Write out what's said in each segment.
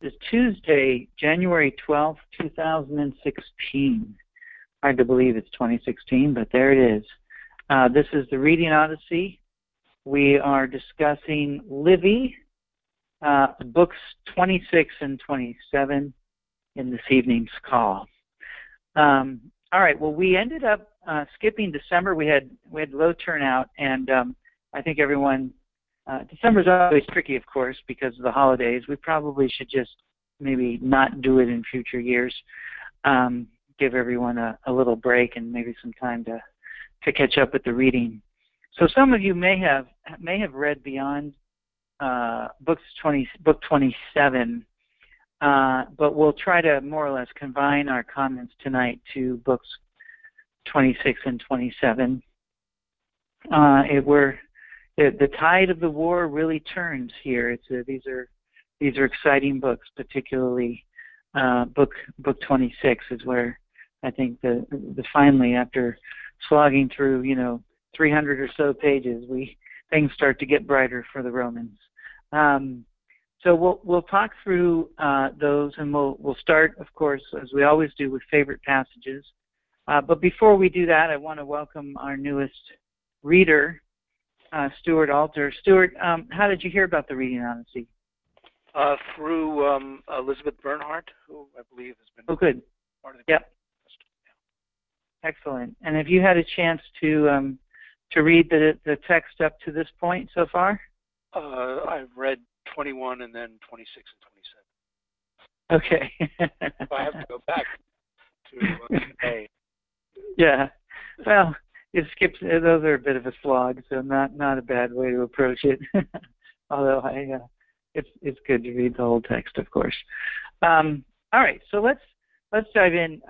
is Tuesday, January 12th, 2016. Hard to believe it's 2016, but there it is. This is the Reading Odyssey. We are discussing Livy, books 26 and 27 in this evening's call. All right, well, we ended up skipping December. We had low turnout, and I think everyone... December's always tricky, of course, because of the holidays. We probably should just maybe not do it in future years, give everyone a little break and maybe some time to catch up with the reading. So some of you may have read beyond book 27, but we'll try to more or less combine our comments tonight to books 26 and 27. The tide of the war really turns here. These are exciting books, particularly book 26 is where I think the finally, after slogging through 300 or so pages, things start to get brighter for the Romans. So we'll talk through those, and we'll start, of course, as we always do, with favorite passages. But before we do that, I want to welcome our newest reader, Stuart Alter. Stuart, how did you hear about the Reading Odyssey? Through Elizabeth Bernhardt, who I believe has been part of the group. Yeah. Excellent. And have you had a chance to read the text up to this point so far? I've read 21 and then 26 and 27. Okay. So I have to go back to A. Yeah. Well... It skips, those are a bit of a slog, so not a bad way to approach it. Although it's good to read the whole text, of course. All right, so let's dive in.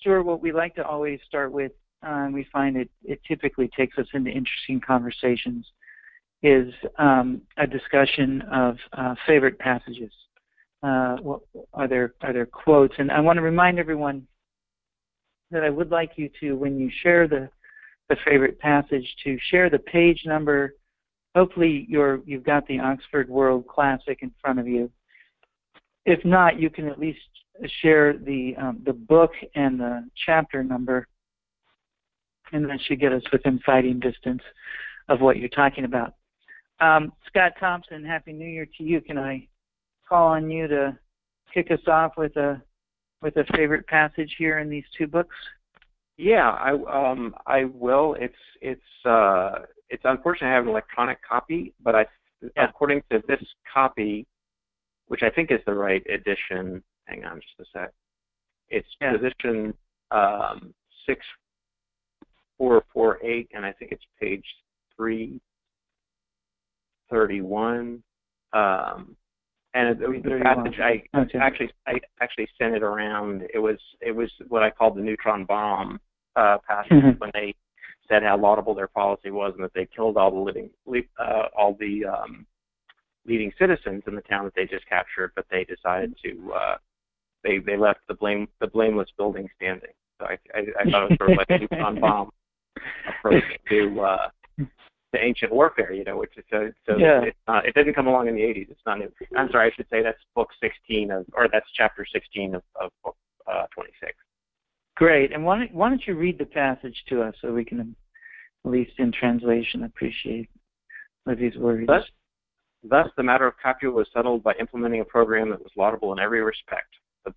Stuart, what we like to always start with, and we find it typically takes us into interesting conversations, is a discussion of favorite passages. Are there quotes? And I want to remind everyone that I would like you to, when you share the favorite passage, to share the page number. Hopefully you've got the Oxford World Classic in front of you. If not, you can at least share the book and the chapter number, and that should get us within fighting distance of what you're talking about. Scott Thompson, Happy New Year to you. Can I call on you to kick us off with a favorite passage here in these two books? Yeah, I will. It's unfortunate I have an electronic copy, but according to this copy, which I think is the right edition, hang on just a sec. It's edition 6448, and I think it's page 331. And the passage I actually sent it around. It was what I called the neutron bomb passage when they said how laudable their policy was and that they killed all the leading citizens in the town that they just captured, but they decided to they left the blameless building standing. So I thought it was sort of like a neutron bomb approach to ancient warfare, which is it didn't come along in the 80s. It's not new. I'm sorry, I should say that's book 16 that's chapter 16 of book 26. Great. And why don't you read the passage to us so we can, at least in translation, appreciate Livy's words. Thus, the matter of Capua was settled by implementing a program that was laudable in every respect. The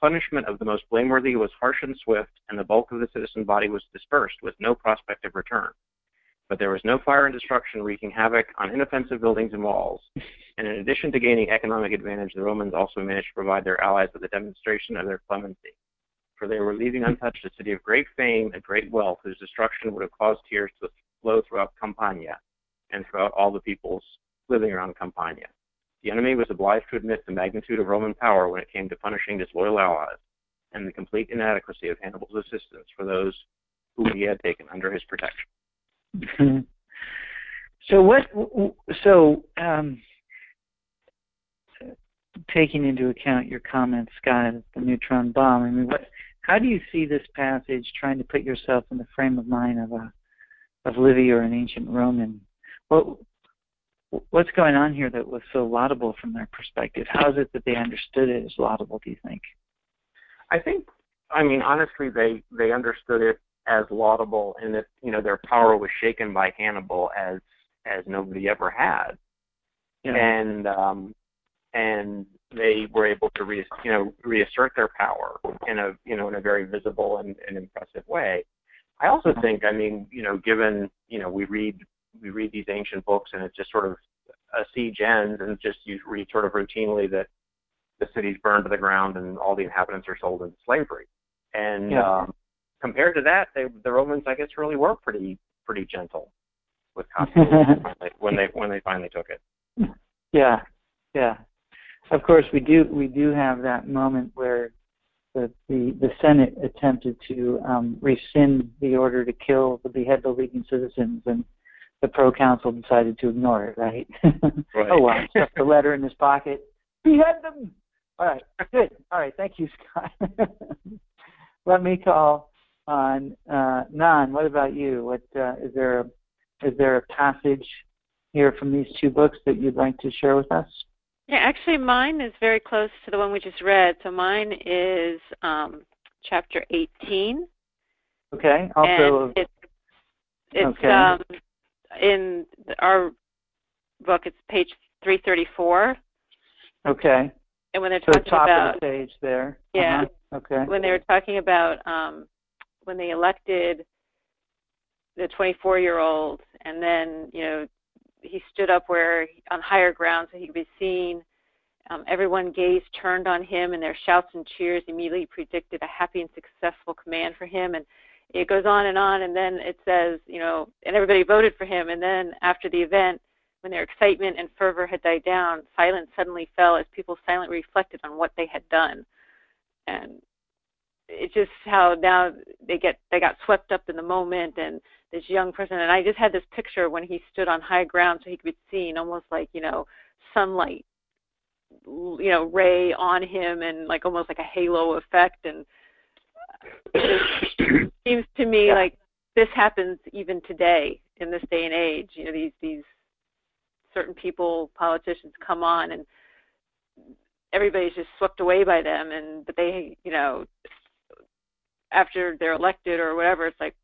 punishment of the most blameworthy was harsh and swift, and the bulk of the citizen body was dispersed with no prospect of return. But there was no fire and destruction wreaking havoc on inoffensive buildings and walls. And in addition to gaining economic advantage, the Romans also managed to provide their allies with a demonstration of their clemency. For they were leaving untouched a city of great fame and great wealth, whose destruction would have caused tears to flow throughout Campania and throughout all the peoples living around Campania. The enemy was obliged to admit the magnitude of Roman power when it came to punishing disloyal allies and the complete inadequacy of Hannibal's assistance for those whom he had taken under his protection. So taking into account your comments, Scott, the neutron bomb, I mean, how do you see this passage trying to put yourself in the frame of mind of Livy or an ancient Roman? Well, what's going on here that was so laudable from their perspective? How is it that they understood it as laudable, do you think? I think, I mean, honestly, they understood it as laudable, and that, you know, their power was shaken by Hannibal as nobody ever had. Yeah. And they were able to reassert their power in a very visible and impressive way. I also think, I mean, you know, given, you know, we read these ancient books, and it's just sort of a siege ends, and just you read sort of routinely that the city's burned to the ground and all the inhabitants are sold into slavery. And yeah. Compared to that, the Romans, I guess, really were pretty gentle with Constantine when they finally took it. Yeah, yeah. Of course, we do have that moment where the Senate attempted to rescind the order to behead the leading citizens, and the proconsul decided to ignore it. Right? Right. Oh well, stuffed the letter in his pocket. Behead them. All right, good. All right, thank you, Scott. Let me call on Nan. What about you? What is there a passage here from these two books that you'd like to share with us? Yeah, actually, mine is very close to the one we just read. So mine is chapter 18. Okay. Also, it's okay. In our book, it's page 334. Okay. And when they're talking so top about of the page there. Yeah. Uh-huh. Okay. When they were talking about when they elected the 24-year-old, and then, you know, he stood up where on higher ground so he could be seen. Everyone gazed, turned on him, and their shouts and cheers immediately predicted a happy and successful command for him. And it goes on, and then it says, you know, and everybody voted for him. And then after the event, when their excitement and fervor had died down, silence suddenly fell as people silently reflected on what they had done. And it's just how now they got swept up in the moment, and this young person, and I just had this picture when he stood on high ground so he could be seen, almost like, you know, sunlight, you know, ray on him, and like almost like a halo effect. And it just seems to me yeah. like this happens even today in this day and age. You know, these certain people, politicians, come on, and everybody's just swept away by them, but they, you know, after they're elected or whatever, it's like,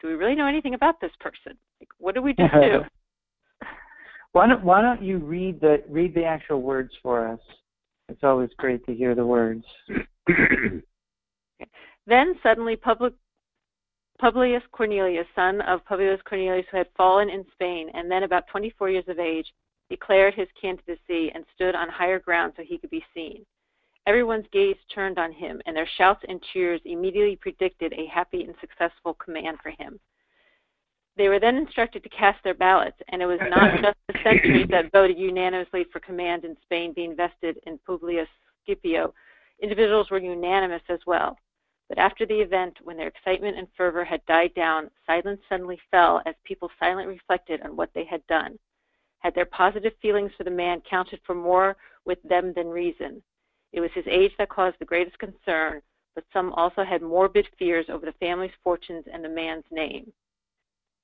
do we really know anything about this person? Like, what do we just do? Why don't you read the actual words for us? It's always great to hear the words. Then suddenly Publius Cornelius, son of Publius Cornelius, who had fallen in Spain and then about 24 years of age, declared his candidacy and stood on higher ground so he could be seen. Everyone's gaze turned on him, and their shouts and cheers immediately predicted a happy and successful command for him. They were then instructed to cast their ballots, and it was not just the centuries that voted unanimously for command in Spain being vested in Publius Scipio. Individuals were unanimous as well. But after the event, when their excitement and fervor had died down, silence suddenly fell as people silently reflected on what they had done. Had their positive feelings for the man counted for more with them than reason? It was his age that caused the greatest concern, but some also had morbid fears over the family's fortunes and the man's name.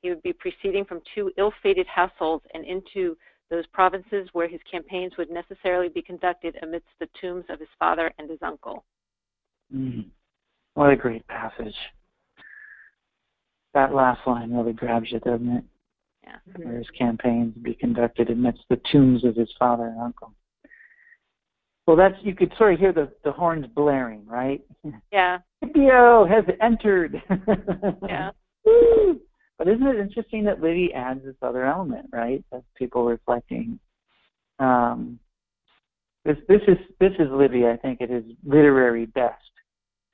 He would be proceeding from two ill-fated households and into those provinces where his campaigns would necessarily be conducted amidst the tombs of his father and his uncle. Mm. What a great passage. That last line really grabs you, doesn't it? Yeah. Mm-hmm. Where his campaigns would be conducted amidst the tombs of his father and uncle. Well, you could sort of hear the horns blaring, right? Yeah. Scipio has entered. Yeah. Woo! But isn't it interesting that Livy adds this other element, right? That's people reflecting. This is Livy. I think, at his literary best.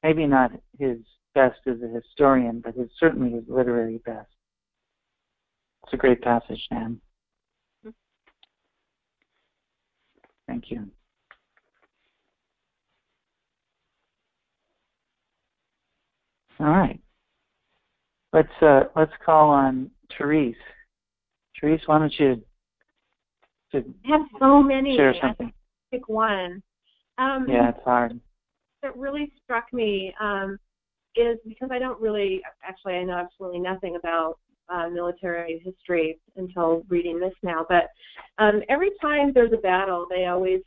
Maybe not his best as a historian, but it's certainly his literary best. It's a great passage, Nan. Mm-hmm. Thank you. All right. Let's call on Therese. Therese, why don't you? I have so many. Share something. I pick one. Yeah, it's hard. What really struck me is because I know absolutely nothing about military history until reading this now, but every time there's a battle, they always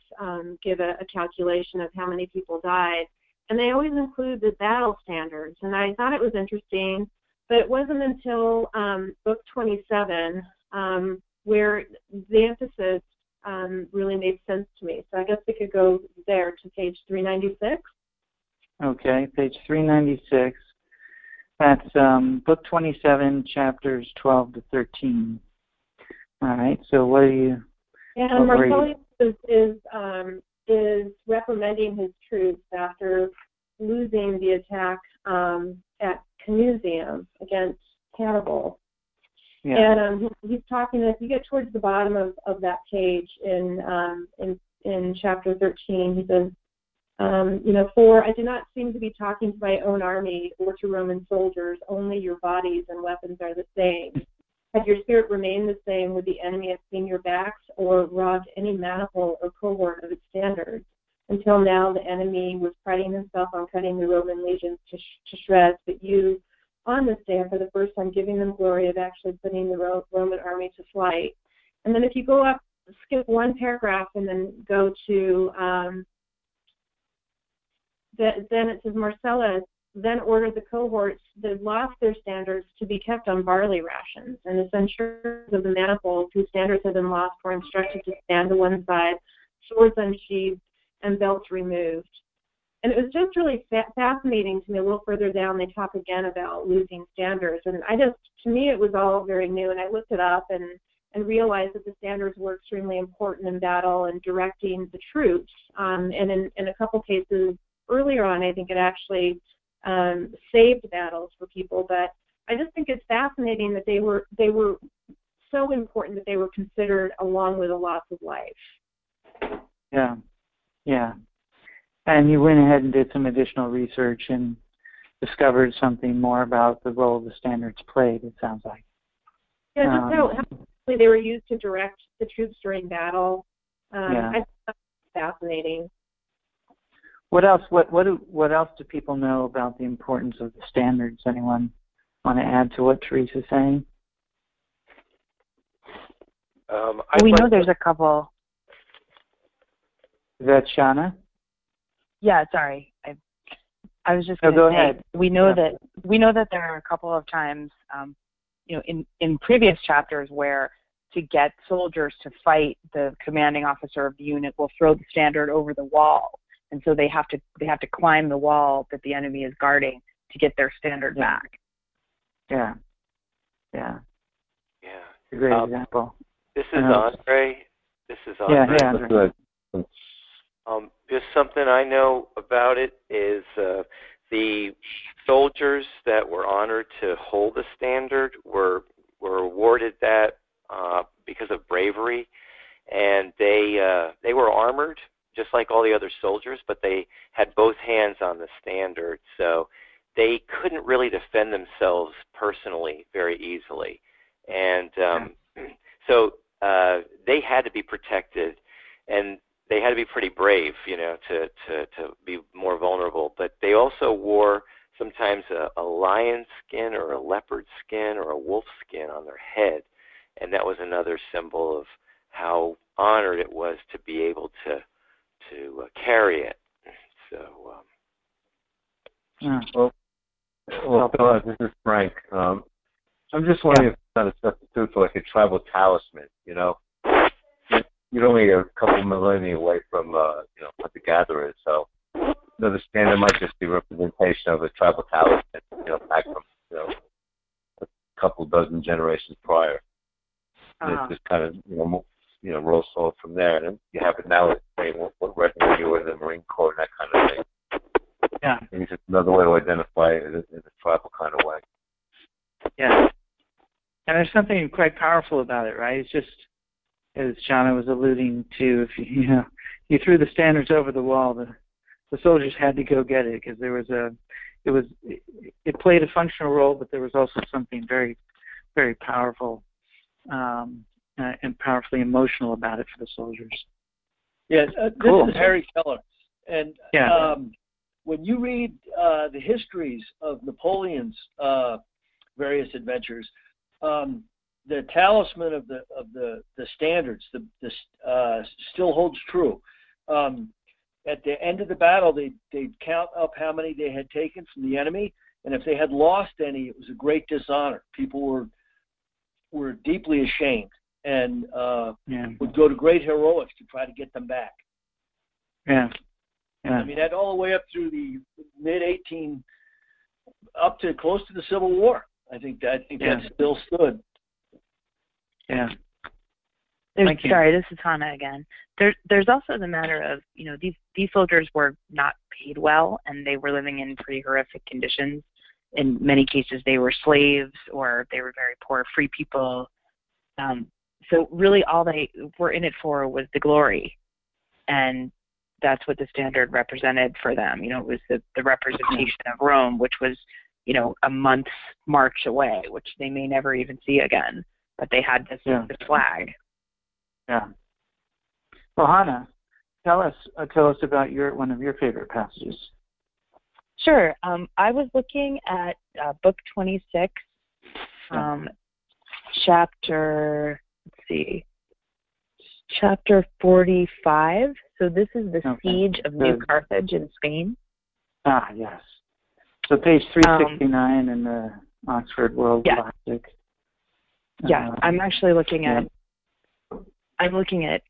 give a calculation of how many people died, and they always include the battle standards, and I thought it was interesting, but it wasn't until Book 27 where the emphasis really made sense to me. So I guess we could go there to page 396. Okay, page 396. That's Book 27, chapters 12 to 13. All right, so what are you... Yeah, Marcellius is recommending his troops after losing the attack at Canusium against Hannibal. Yeah. And he's talking, if you get towards the bottom of that page in chapter 13, he says, for I do not seem to be talking to my own army or to Roman soldiers, only your bodies and weapons are the same. Had your spirit remained the same, would the enemy have seen your backs or robbed any manacle or cohort of its standards? Until now, the enemy was priding himself on cutting the Roman legions to shreds, but you, on this day, are for the first time giving them glory of actually putting the Roman army to flight. And then if you go up, skip one paragraph, and then go to... Then it says, Marcellus then ordered the cohorts that lost their standards to be kept on barley rations, and the centurions of the maniples whose standards had been lost were instructed to stand to one side, swords unsheathed, and belts removed. And it was just really fascinating to me. A little further down, they talk again about losing standards, and to me, it was all very new, and I looked it up and realized that the standards were extremely important in battle and directing the troops, and in a couple cases, earlier on, I think it actually saved battles for people, but I just think it's fascinating that they were so important that they were considered along with a loss of life. Yeah. And you went ahead and did some additional research and discovered something more about the role the standards played, it sounds like. Yeah, just how they were used to direct the troops during battle. I think that's fascinating. What else do people know about the importance of the standards? Anyone want to add to what Therese is saying? We know there's a couple. Is that Shauna? Yeah, sorry. I was just going to say ahead. We know that there are a couple of times, in previous chapters where to get soldiers to fight, the commanding officer of the unit will throw the standard over the wall. And so they have to climb the wall that the enemy is guarding to get their standard back. Yeah. It's a great example. This is Andre. Yeah, Andre. Just something I know about it is the soldiers that were honored to hold the standard were awarded that because of bravery, and they were armored, just like all the other soldiers, but they had both hands on the standard, so they couldn't really defend themselves personally very easily. And so they had to be protected, and they had to be pretty brave, to be more vulnerable. But they also wore sometimes a lion skin or a leopard skin or a wolf skin on their head, and that was another symbol of how honored it was to be able to carry it. So, Well, this is Frank. I'm just wondering if it's not a substitute for like a tribal talisman. You're only a couple millennia away from hunter-gatherers, so the standard might just be a representation of a tribal talisman, back from a couple dozen generations prior. It just kind of rolls forward from there, and you have it now with what regiment you were in the Marine Corps and that kind of thing. Yeah. And it's just another way to identify it in a tribal kind of way. Yeah. And there's something quite powerful about it, right? It's just, as Shauna was alluding to, if you threw the standards over the wall, the soldiers had to go get it because there was it played a functional role, but there was also something very, very powerful and powerfully emotional about it for the soldiers. Yes, cool. This is Harry Keller. And when you read the histories of Napoleon's various adventures, the talisman of the standards, still holds true. At the end of the battle, they'd count up how many they had taken from the enemy, and if they had lost any, it was a great dishonor. People were deeply ashamed and would go to great heroics to try to get them back. Yeah. Yeah. I mean, that all the way up through the mid-18, up to close to the Civil War. I think that still stood. Yeah. Sorry, this is Hanna again. There's also the matter of, you know, these soldiers were not paid well, and they were living in pretty horrific conditions. In many cases, they were slaves, or they were very poor, free people. So really all they were in it for was the glory. And that's what the standard represented for them. You know, it was the representation of Rome, which was, you know, a month's march away, which they may never even see again. But they had this flag. Yeah. Well, Hanna, tell us about one of your favorite passages. Sure. I was looking at Book 26, chapter. Let's see, chapter 45. So this is the siege of New Carthage in Spain. Ah, yes. So page 369 in the Oxford World Classic. Yeah, I'm actually looking at. I'm looking at.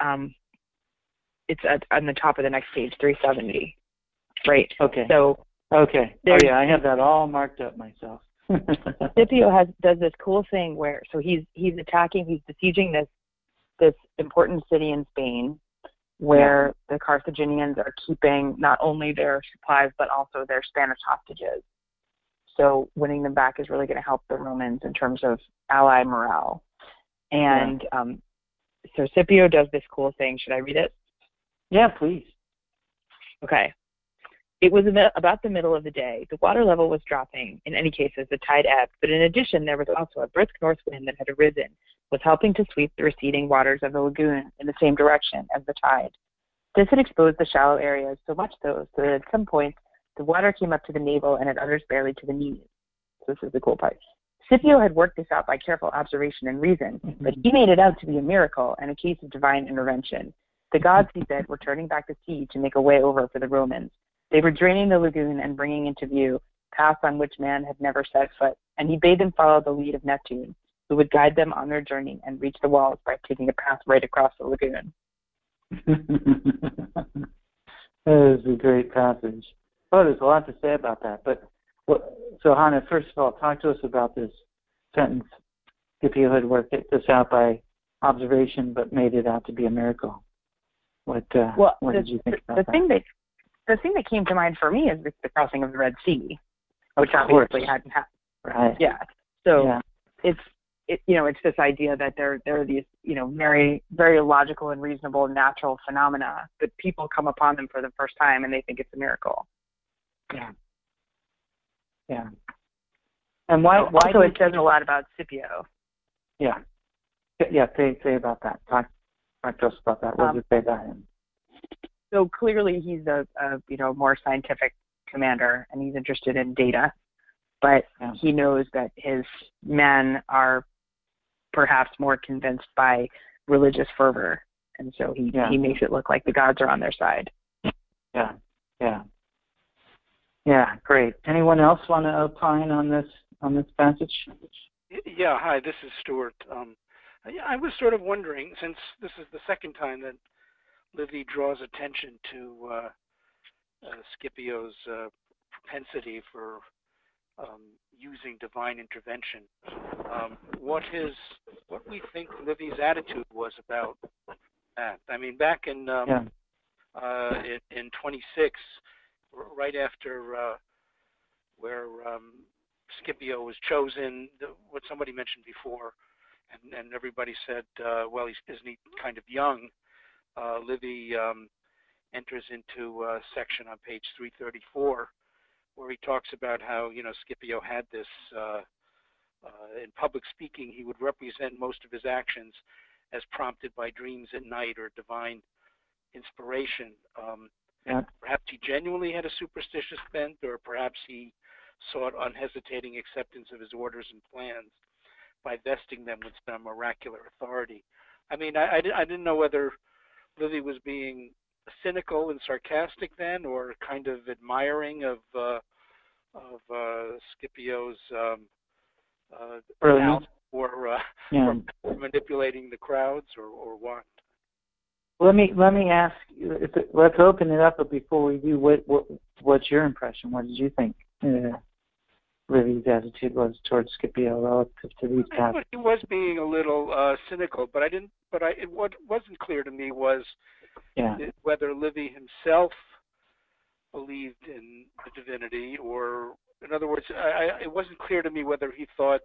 It's on the top of the next page, 370. Right. Okay. So. Okay. Oh yeah, I have that all marked up myself. Scipio does this cool thing where he's attacking, he's besieging this important city in Spain, where the Carthaginians are keeping not only their supplies but also their Spanish hostages. So winning them back is really going to help the Romans in terms of ally morale. And so Scipio does this cool thing. Should I read it? Yeah, please. Okay. It was about the middle of the day. The water level was dropping, in any case, as the tide ebbed, but in addition, there was also a brisk north wind that had arisen, was helping to sweep the receding waters of the lagoon in the same direction as the tide. This had exposed the shallow areas so much, though, so that at some point, the water came up to the navel and at others barely to the knees. This is the cool part. Scipio had worked this out by careful observation and reason, but he made it out to be a miracle and a case of divine intervention. The gods, he said, were turning back the sea to make a way over for the Romans. They were draining the lagoon and bringing into view paths on which man had never set foot, and he bade them follow the lead of Neptune, who would guide them on their journey and reach the walls by taking a path right across the lagoon. That is a great passage. Oh, there's a lot to say about that. So, Hanna, first of all, talk to us about this sentence. Scipio had worked this out by observation, but made it out to be a miracle. What did you think about that? The thing that came to mind for me is the crossing of the Red Sea, which obviously hadn't happened. Right. Yeah. So it's this idea that there are these, you know, very, very logical and reasonable natural phenomena, but people come upon them for the first time and they think it's a miracle. Yeah. Yeah. And why also it says a lot about Scipio. Yeah. Yeah. Say about that. Talk to us about that. What did you say about him? So clearly he's a you know, more scientific commander, and he's interested in data, but he knows that his men are perhaps more convinced by religious fervor, and so he makes it look like the gods are on their side. Yeah, great. Anyone else want to opine on this passage? Yeah, hi, this is Stuart. I was sort of wondering, since this is the second time that Livy draws attention to Scipio's propensity for using divine intervention. What we think Livy's attitude was about that? I mean, back in 26, right after where Scipio was chosen, what somebody mentioned before, and everybody said, well, isn't he kind of young? Livy enters into a section on page 334 where he talks about how, you know, Scipio had this, in public speaking, he would represent most of his actions as prompted by dreams at night or divine inspiration. Perhaps he genuinely had a superstitious bent, or perhaps he sought unhesitating acceptance of his orders and plans. by vesting them with some oracular authority. I mean, I didn't know whether Livy was being cynical and sarcastic then, or kind of admiring of Scipio's talent for manipulating the crowds, or what. Let me ask. Let's open it up, but before we do, what's your impression? What did you think Livy's attitude was towards Scipio relative to these guys? He was being a little cynical, but I didn't. But what wasn't clear to me was whether Livy himself believed in the divinity, or, in other words, it wasn't clear to me whether he thought,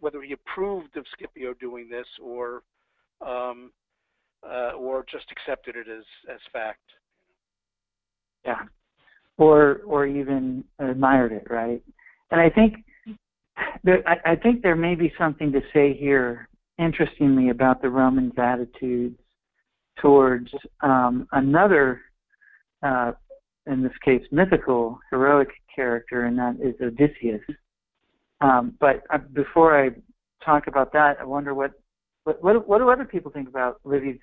whether he approved of Scipio doing this, or just accepted it as fact. Yeah, or even admired it, right? And I think there may be something to say here, interestingly, about the Romans' attitudes towards another, in this case, mythical, heroic character, and that is Odysseus. But before I talk about that, I wonder what do other people think about Livy's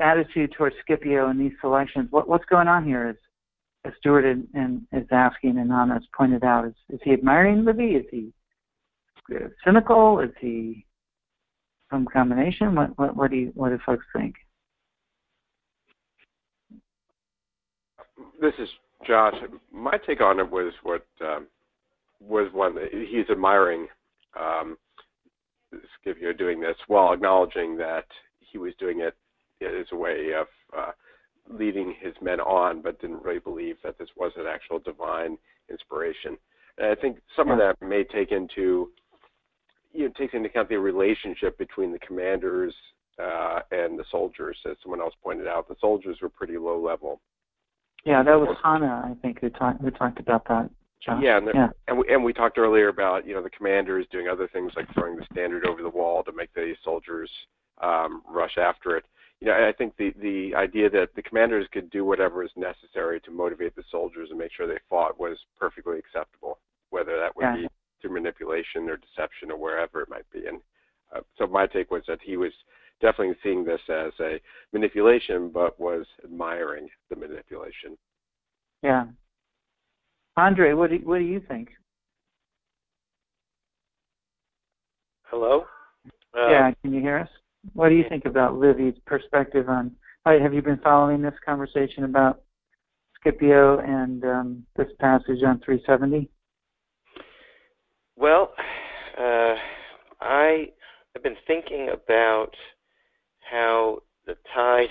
attitude towards Scipio in these selections? What's going on here, as Stuart is asking and Hanna has pointed out? Is he admiring Livy? Is he cynical? Is he some combination? What do folks think? This is Josh. My take on it was was one that he's admiring Scipio doing this, while acknowledging that he was doing it as a way of leading his men on, but didn't really believe that this was an actual divine inspiration. And I think some of that may takes into account the relationship between the commanders and the soldiers. As someone else pointed out, the soldiers were pretty low level. Yeah, that was Hanna, I think, who talked about that. Yeah, and we talked earlier about the commanders doing other things like throwing the standard over the wall to make the soldiers rush after it. And I think the idea that the commanders could do whatever is necessary to motivate the soldiers and make sure they fought was perfectly acceptable, whether that would be through manipulation or deception or wherever it might be. And so my take was that he was definitely seeing this as a manipulation, but was admiring the manipulation. Yeah. Andre, what do you think? Hello? Can you hear us? What do you think about Livy's perspective on... Have you been following this conversation about Scipio and this passage on 370? Well, I've been thinking about how the tide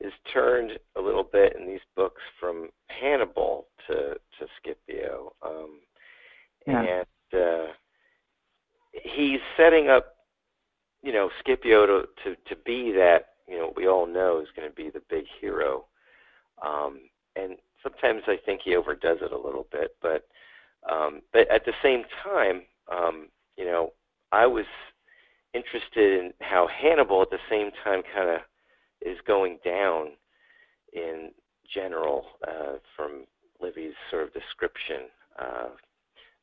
is turned a little bit in these books from Hannibal to Scipio. And he's setting up, Scipio to be that, what we all know is going to be the big hero. And sometimes I think he overdoes it a little bit, but at the same time, I was interested in how Hannibal at the same time kind of is going down in general from Livy's sort of description.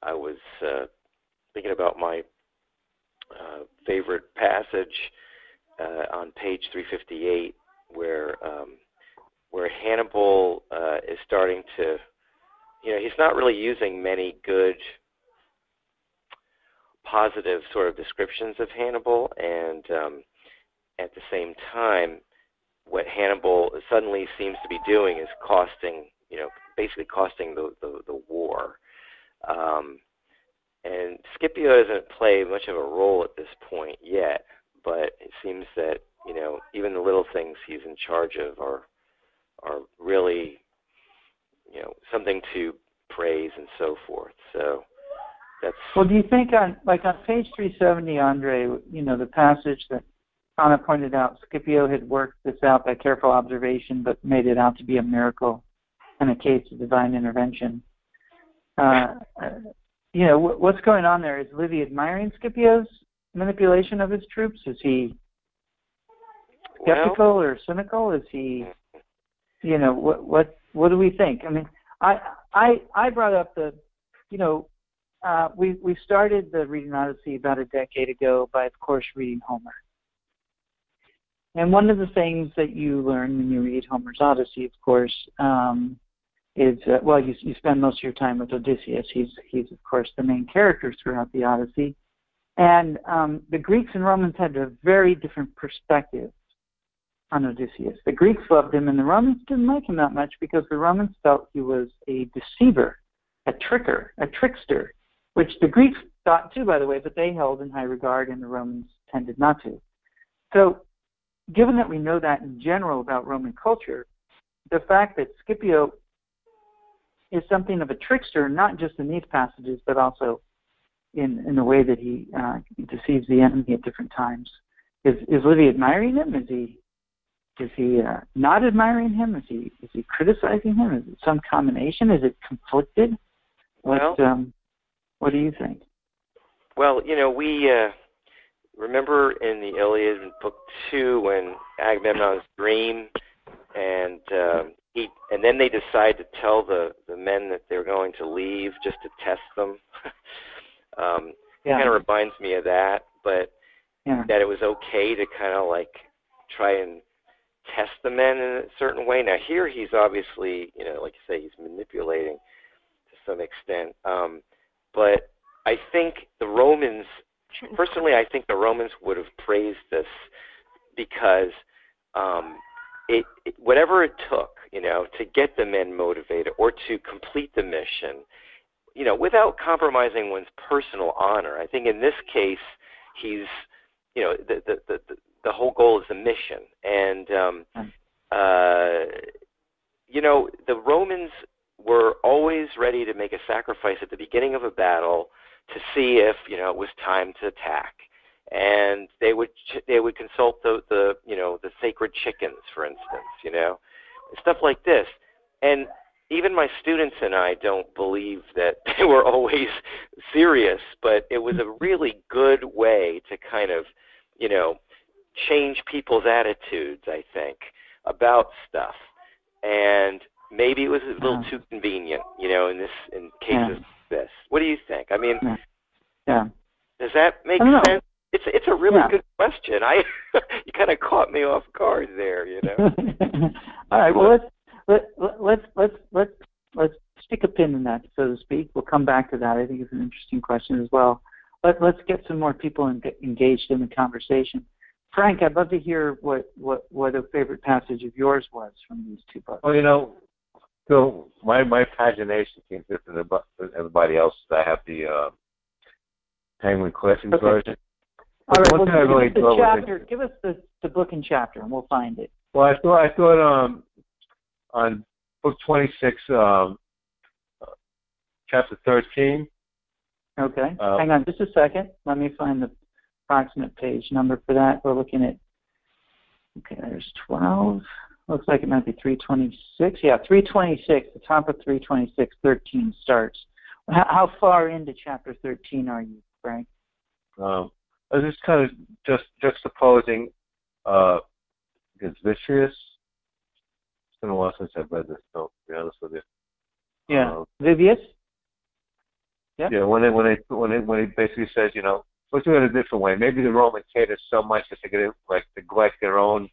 I was thinking about my favorite passage on page 358 where Hannibal is starting to, he's not really using many good positive sort of descriptions of Hannibal, and at the same time, what Hannibal suddenly seems to be doing is costing the war. And Scipio doesn't play much of a role at this point yet, but it seems that, even the little things he's in charge of are really, something to praise and so forth. So that's... Well, do you think on page 370, Andre, the passage that Hanna pointed out, Scipio had worked this out by careful observation, but made it out to be a miracle and a case of divine intervention. What's going on there? Is Livy admiring Scipio's manipulation of his troops? Is he skeptical or cynical? Is he, what do we think? I mean, I brought up the, We started the Reading Odyssey about a decade ago by, of course, reading Homer. And one of the things that you learn when you read Homer's Odyssey, of course, is you spend most of your time with Odysseus. He's of course the main character throughout the Odyssey. And the Greeks and Romans had a very different perspective on Odysseus. The Greeks loved him, and the Romans didn't like him that much because the Romans felt he was a deceiver, a tricker, a trickster, which the Greeks thought too, by the way, but they held in high regard, and the Romans tended not to. So, given that we know that in general about Roman culture, the fact that Scipio is something of a trickster, not just in these passages, but also in the way that he deceives the enemy at different times. Is Livy admiring him? Is he not admiring him? Is he criticizing him? Is it some combination? Is it conflicted? What do you think? Well, you know, we remember in the Iliad in Book 2 when Agamemnon's dream, and then they decide to tell the men that they're going to leave just to test them. It kind of reminds me of that, but that it was okay to kind of like try and test the men in a certain way. Now here he's obviously, you know, like you say, he's manipulating to some extent. But I think the Romans, personally, I think the Romans would have praised this because it whatever it took, you know, to get the men motivated or to complete the mission, you know, without compromising one's personal honor. I think in this case, he's, you know, the whole goal is the mission. And, you know, the Romans were always ready to make a sacrifice at the beginning of a battle to see if, you know, it was time to attack. And they would consult the sacred chickens, for instance, you know, stuff like this. And even my students and I don't believe that they were always serious, but it was a really good way to kind of, you know, change people's attitudes, I think, about stuff. And maybe it was a little too convenient, you know, in cases like this. What do you think? I mean, does that make sense? It's a really good question. You kind of caught me off guard there, you know. All right, well, let's stick a pin in that, so to speak. We'll come back to that. I think it's an interesting question as well. Let's get some more people engaged in the conversation. Frank, I'd love to hear what a favorite passage of yours was from these two books. Well, you know, so my pagination seems different than everybody else. I have the Penguin Collection version. All right, give us the book and chapter, and we'll find it. Well, I thought on book 26, chapter 13. Okay. Hang on just a second. Let me find the approximate page number for that. We're looking at, okay, there's 12. Looks like it might be 326. Yeah, 326, the top of 326, 13 starts. How far into chapter 13 are you, Frank? I was just kind of juxtaposing Vicious. It's been a while since I've read this, so to be honest with you. Yeah, Vivius. Yeah. Yeah, when he basically says, you know, let's do it a different way. Maybe the Romans hate us so much that they could like neglect their own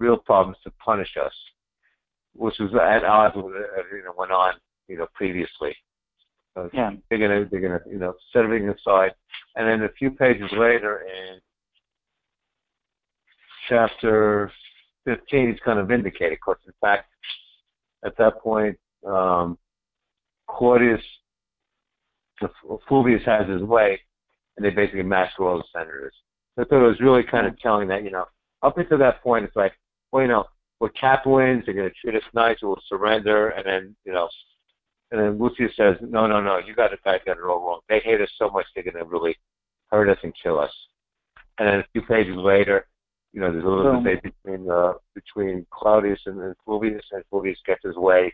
real problems to punish us, which was at odds with everything that went on, you know, previously. So they're gonna you know, set everything aside, and then a few pages later in chapter 15, he's kind of vindicated, because in fact, at that point, Claudius, Fulvius has his way, and they basically massacred all the senators. So I thought it was really kind of telling that, you know, up until that point, it's like, well, you know, we're Capuans, they're going to treat us nice, we'll surrender, and then, you know, and then Lucius says, no, you guys got it all wrong. They hate us so much, they're going to really hurt us and kill us. And then a few pages later, you know, there's a little debate between Claudius and Fulvius, and Fulvius gets his way,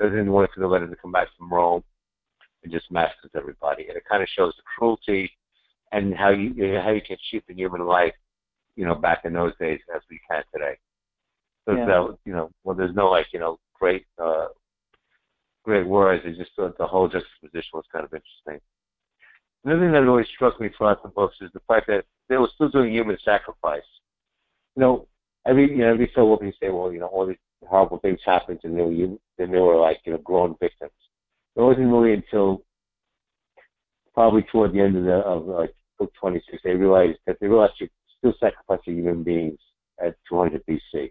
doesn't want to let him come back from Rome, and just massacres everybody. And it kind of shows the cruelty and how you can cheapen human life, you know, back in those days as we can today. So that, you know, well, there's no like, you know, great words. It's just the whole juxtaposition was kind of interesting. Another thing that really struck me throughout the books is the fact that they were still doing human sacrifice. You know, every so often you say, well, you know, all these horrible things happened to they were like, you know, grown victims. It wasn't really until probably toward the end of like book 26 they realized you're still sacrificing human beings at 200 BC.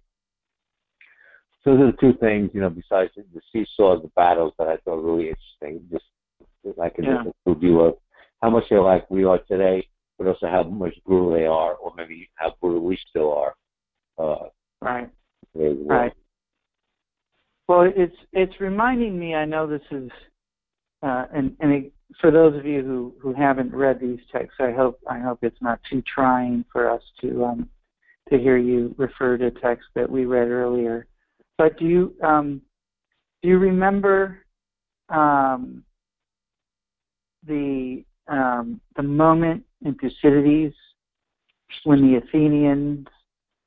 So those are the two things, you know, besides the seesaw of the battles that I thought were really interesting, just like a view of how much they're like we are today, but also how much brutal they are, or maybe how brutal we still are. Right. Well, it's reminding me, I know this is, and for those of you who haven't read these texts, I hope it's not too trying for us to hear you refer to texts that we read earlier. But do you remember the moment in Thucydides when the Athenians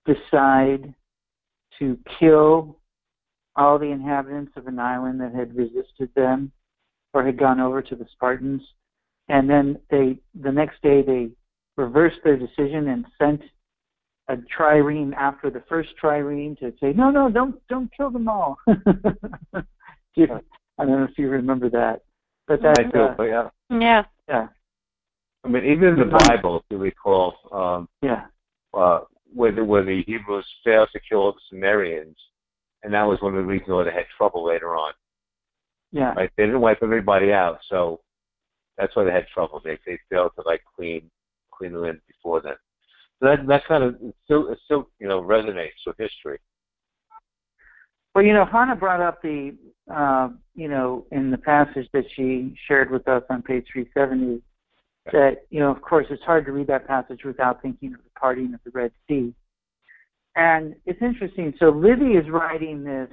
decide to kill all the inhabitants of an island that had resisted them or had gone over to the Spartans, and then the next day they reversed their decision and sent a trireme after the first trireme to say, no, don't kill them all. Yeah. I don't know if you remember that. But that's, I do, Yeah. I mean, even in the Bible, if you recall, where the Hebrews failed to kill all the Sumerians, and that was one of the reasons why they had trouble later on. Yeah. Right? They didn't wipe everybody out, so that's why they had trouble. They failed to, like, clean the land before then. So that kind of still you know, resonates with history. Well, you know, Hanna brought up the, you know, in the passage that she shared with us on page 370, that, you know, of course, it's hard to read that passage without thinking of the parting of the Red Sea. And it's interesting. So Livy is writing this,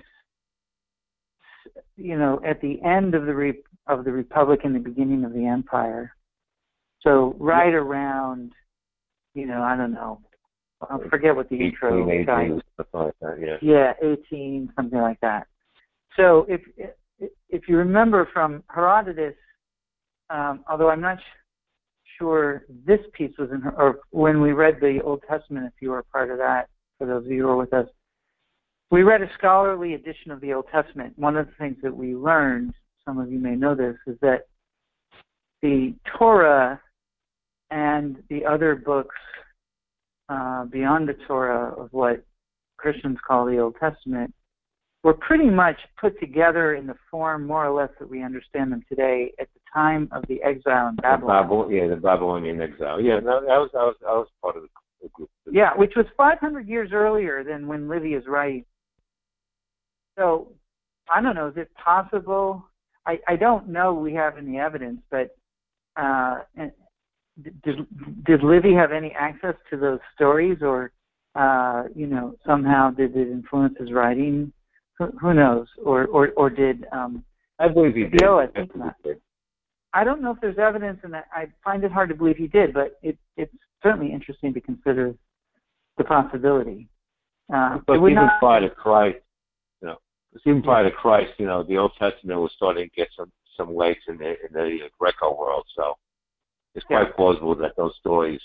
you know, at the end of the Republic and the beginning of the Empire. So right around, you know, I don't know. I forget what the 18, intro is. 18, something like that, yeah. Yeah, 18, something like that. So if you remember from Herodotus, although I'm not sure this piece was in her, or when we read the Old Testament, if you were a part of that, for those of you who were with us, we read a scholarly edition of the Old Testament. One of the things that we learned, some of you may know this, is that the Torah and the other books beyond the Torah of what Christians call the Old Testament were pretty much put together in the form, more or less, that we understand them today at the time of the exile in Babylon. The Babylonian exile. Yeah, no, I was part of the group. Yeah, which was 500 years earlier than when Livy is writing. So, I don't know, is it possible? I don't know, we have any evidence, but did Livy have any access to those stories, or, you know, somehow did it influence his writing? Who knows? Or did I believe he did. I don't know if there's evidence, and I find it hard to believe he did, but it's certainly interesting to consider the possibility. But even prior to Christ, you know, the Old Testament was starting to get some legs in the Greco world, so it's quite plausible that those stories,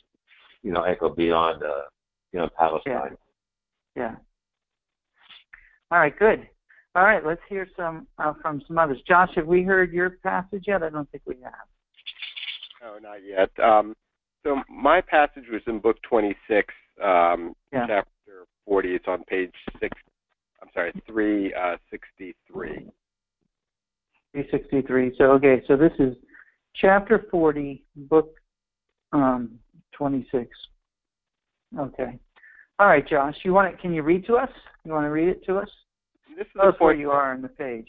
you know, echo beyond, you know, Palestine. Yeah. All right, good. All right, let's hear some from some others. Josh, have we heard your passage yet? I don't think we have. No, not yet. So my passage was in Book 26, Chapter 40. It's on page 363. 363. So, okay, so this is Chapter 40, Book 26. Okay. All right, Josh, can you read to us? You want to read it to us? This is where you are on the page.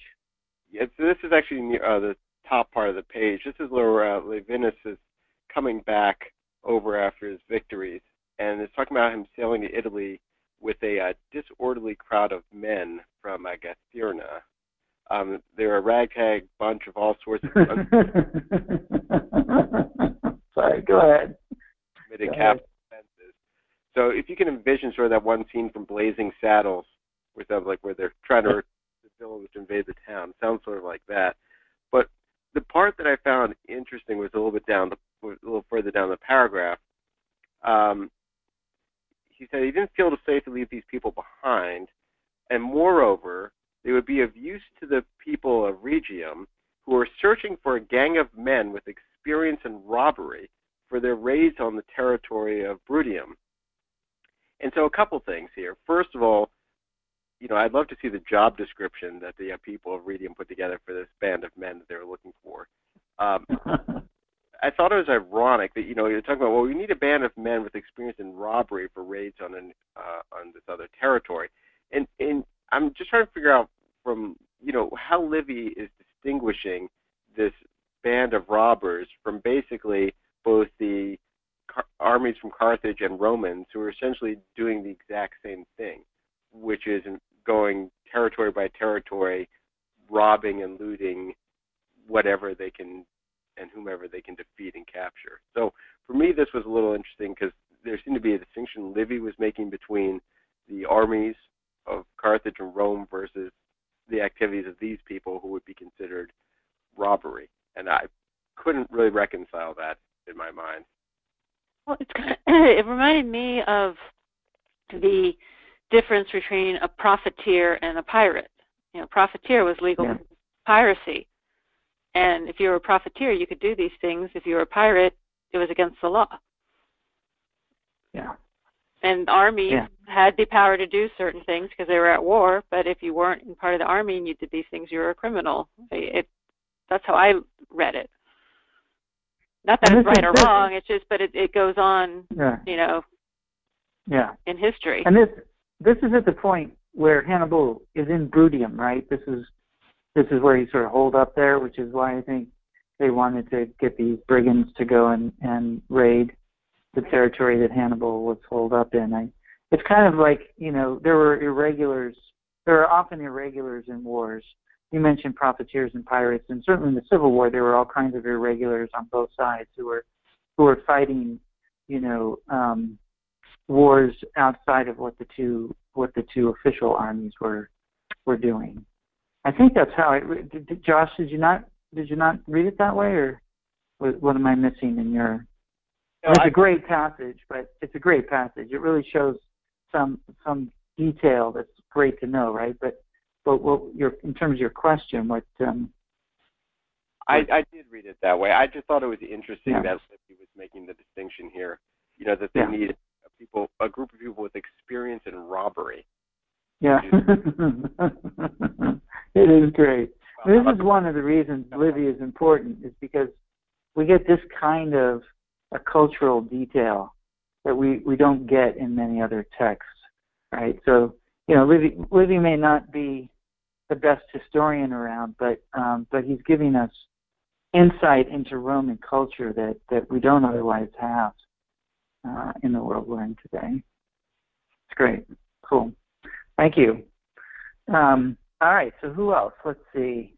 Yeah, so this is actually near, the top part of the page. This is where Laevinus is coming back over after his victories, and it's talking about him sailing to Italy with a disorderly crowd of men from Gastirna. They're a ragtag bunch of all sorts of... Sorry, go ahead. Committed capital offenses. So if you can envision sort of that one scene from Blazing Saddles, where they're trying to the villains invade the town. Sounds sort of like that. But the part that I found interesting was a little bit down a little further down the paragraph, he said he didn't feel it was safe to leave these people behind, and moreover, they would be of use to the people of Regium who are searching for a gang of men with experience in robbery for their raids on the territory of Brutium. And so a couple things here. First of all, you know, I'd love to see the job description that the people of Reading put together for this band of men that they were looking for. I thought it was ironic that, you know, you're talking about, well, we need a band of men with experience in robbery for raids on this other territory. And I'm just trying to figure out from, you know, how Livy is distinguishing this band of robbers from basically both the armies from Carthage and Romans who are essentially doing the exact same thing, which is going territory by territory, robbing and looting whatever they can and whomever they can defeat and capture. So for me, this was a little interesting because there seemed to be a distinction Livy was making between the armies of Carthage and Rome versus the activities of these people who would be considered robbery. And I couldn't really reconcile that in my mind. Well, it's kind of, it reminded me of the difference between a profiteer and a pirate. You know, profiteer was legal piracy. And if you were a profiteer, you could do these things. If you were a pirate, it was against the law. Yeah. And the army had the power to do certain things because they were at war, but if you weren't in part of the army and you did these things, you were a criminal. That's how I read it. Not that it's right or wrong, it's just, but it goes on, you know, in history. And this is at the point where Hannibal is in Brutium, right? This is where he's sort of holed up there, which is why I think they wanted to get these brigands to go and raid the territory that Hannibal was holed up in. It's kind of like, you know, there are often irregulars in wars. You mentioned profiteers and pirates, and certainly in the Civil War there were all kinds of irregulars on both sides who were fighting, you know, wars outside of what the two official armies were doing. I think that's how it. Josh, did you not read it that way, or what am I missing in your? No, it's a great passage, but it's a great passage. It really shows some detail that's great to know, right? But in terms of your question, what? I did read it that way. I just thought it was interesting that he was making the distinction here. You know, that they needed a group of people with experience in robbery. Yeah, it is great. Well, this is one of the reasons Livy is important, is because we get this kind of a cultural detail that we don't get in many other texts, right? So, you know, Livy may not be the best historian around, but he's giving us insight into Roman culture that we don't otherwise have. In the world we're in today. It's great. Cool. Thank you. All right, so who else? Let's see.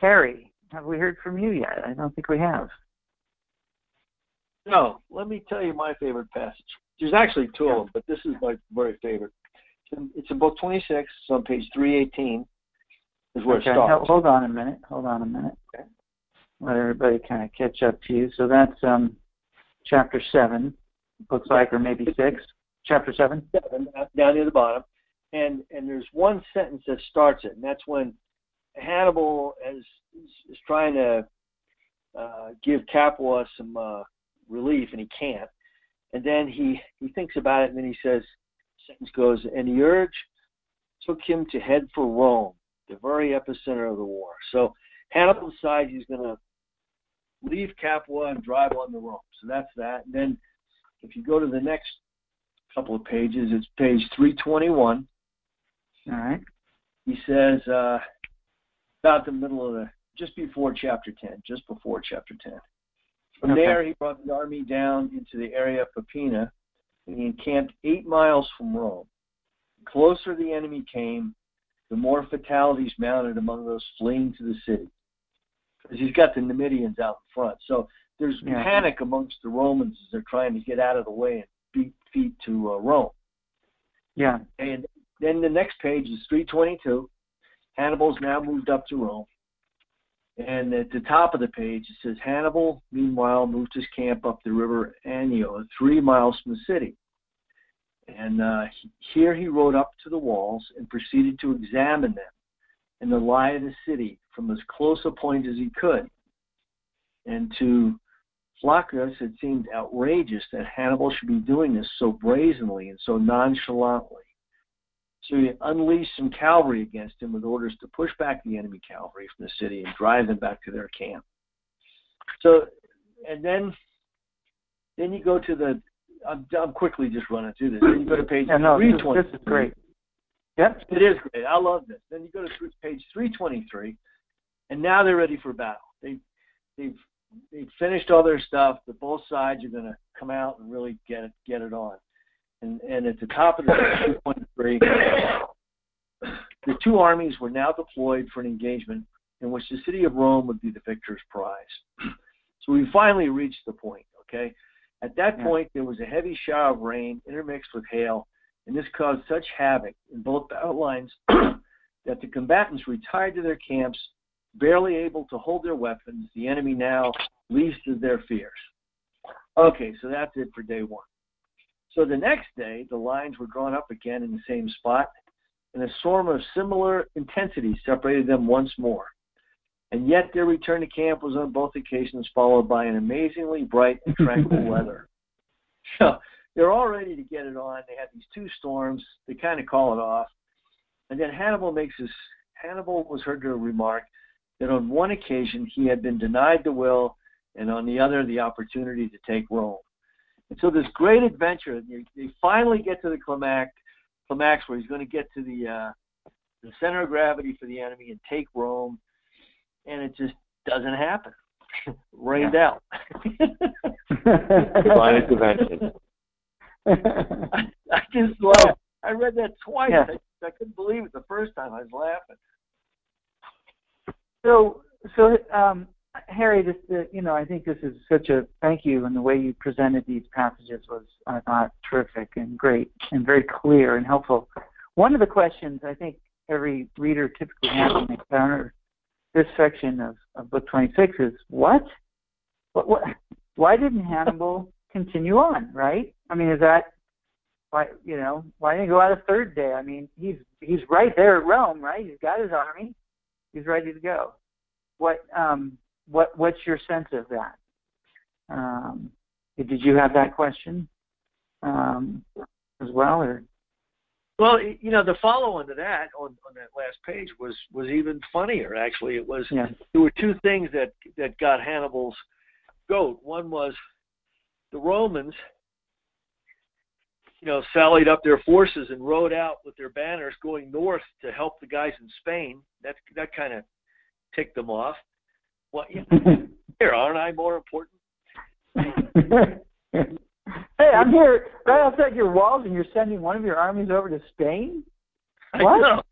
Terry, have we heard from you yet? I don't think we have. No, let me tell you my favorite passage. There's actually two of them, but this is my very favorite. It's in book 26, it's on page 318, is where it starts. No, hold on a minute. Okay. Let everybody kind of catch up to you. So that's chapter 7. Looks like, or maybe 6. Chapter 7? 7, down near the bottom. And there's one sentence that starts it, and that's when Hannibal is trying to give Capua some relief, and he can't. And then he thinks about it, and then he says, sentence goes, and the urge took him to head for Rome, the very epicenter of the war. So Hannibal decides he's going to leave Capua and drive on to Rome. So that's that. And then if you go to the next couple of pages, it's page 321. All right. He says about the middle of just before chapter 10. From there, he brought the army down into the area of Papina, and he encamped 8 miles from Rome. The closer the enemy came, the more fatalities mounted among those fleeing to the city. He's got the Numidians out in front. So there's panic amongst the Romans as they're trying to get out of the way and beat feet to Rome. Yeah. And then the next page is 322. Hannibal's now moved up to Rome. And at the top of the page, it says, Hannibal, meanwhile, moved his camp up the river Anio, 3 miles from the city. And here he rode up to the walls and proceeded to examine them in the lie of the city from as close a point as he could. And to Flaccus, it seemed outrageous that Hannibal should be doing this so brazenly and so nonchalantly. So he unleashed some cavalry against him with orders to push back the enemy cavalry from the city and drive them back to their camp. So, and then you go to the, I'm quickly just running through this. Then you go to page 323. This is great. Yep. It is great. I love this. Then you go to page 323, and now they're ready for battle. They've finished all their stuff, but both sides are going to come out and really get it on. And at the top of the 2.3, the two armies were now deployed for an engagement in which the city of Rome would be the victor's prize. So we finally reached the point, okay? At that point, there was a heavy shower of rain intermixed with hail, and this caused such havoc in both battle lines that the combatants retired to their camps, barely able to hold their weapons. The enemy now leaves to their fears. Okay, so that's it for day one. So the next day, the lines were drawn up again in the same spot, and a storm of similar intensity separated them once more. And yet their return to camp was on both occasions followed by an amazingly bright and tranquil weather. So they're all ready to get it on. They had these two storms. They kind of call it off. And then Hannibal was heard to remark that on one occasion he had been denied the will, and on the other the opportunity to take Rome. And so this great adventure, they finally get to the climax where he's going to get to the center of gravity for the enemy and take Rome, and it just doesn't happen. Rained out. Divine intervention. I just laughed. I read that twice. Yeah. I couldn't believe it the first time. I was laughing. So Harry, I think this is such a thank you, and the way you presented these passages was, I thought, terrific and great and very clear and helpful. One of the questions I think every reader typically has when they encounter this section of Book 26 is, what? Why didn't Hannibal continue on, right? I mean, is that, why didn't he go out a third day? I mean, he's right there at Rome, right? He's got his army. He's ready to go. What's your sense of that? Did you have that question as well? Or? Well, the follow-on to that on that last page was even funnier, actually. It was There were two things that got Hannibal's goat. One was the Romans, sallied up their forces and rode out with their banners going north to help the guys in Spain. That kind of ticked them off. Well, here, aren't I more important? Hey, I'm here right outside your walls, and you're sending one of your armies over to Spain? What? I know.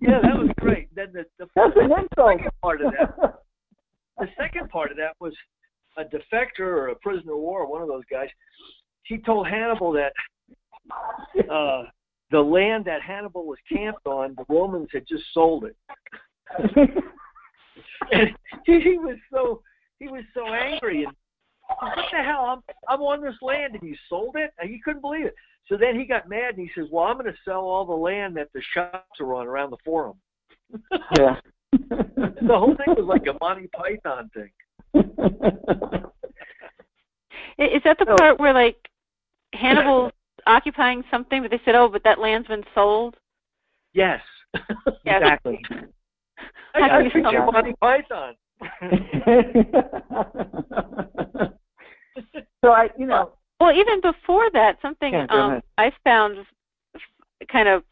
Yeah, that was great. Then the second part of that was a defector or a prisoner of war, one of those guys. He told Hannibal that the land that Hannibal was camped on, the Romans had just sold it. And he was so angry. And what the hell? I'm on this land, and you sold it? And he couldn't believe it. So then he got mad, and he says, "Well, I'm going to sell all the land that the shops are on around the forum." Yeah. The whole thing was like a Monty Python thing. Is that the part where like Hannibal's occupying something, but they said, "Oh, but that land's been sold"? Yes. Yeah, exactly. I picture Monty Python. So I. Well, even before that, something I found kind of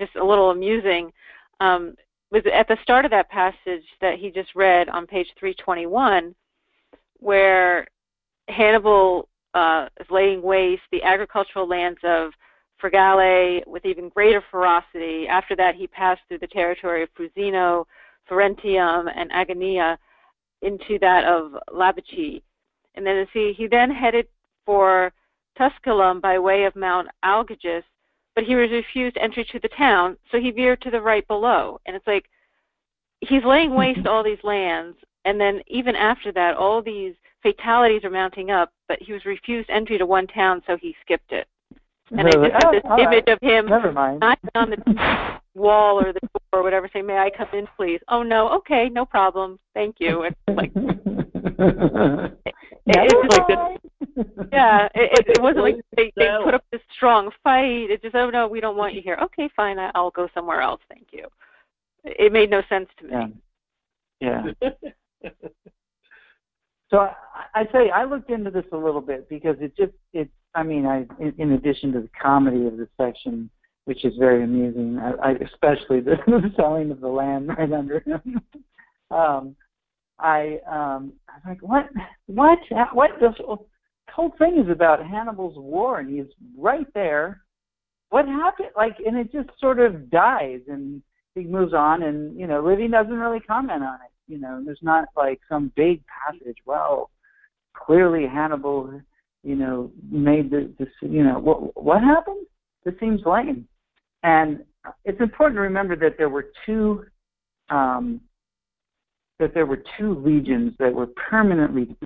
just a little amusing was at the start of that passage that he just read on page 321, where Hannibal is laying waste the agricultural lands of Frigale with even greater ferocity. After that, he passed through the territory of Frusino, Ferentium, and Agania into that of Labici. And then he then headed for Tusculum by way of Mount Algaegis, but he was refused entry to the town, so he veered to the right below. And it's like he's laying waste all these lands, And then even after that, all these fatalities are mounting up, but he was refused entry to one town, so he skipped it. And really? I just have this image of him knocking on the wall or the door or whatever, saying, "May I come in, please?" "Oh, no, okay, no problem, thank you." It's like, it wasn't like they put up this strong fight. It just, "Oh, no, we don't want you here." "Okay, fine, I'll go somewhere else, thank you." It made no sense to me. Yeah. So I tell you, I looked into this a little bit because in addition to the comedy of this section, which is very amusing, especially the selling of the land right under him, I was like, what? This whole thing is about Hannibal's war, and he's right there. What happened? And it just sort of dies, and he moves on, and Livy doesn't really comment on it. There's not some big passage. Well, clearly Hannibal, made the what happened? This seems lame. And it's important to remember that there were two legions that were permanently,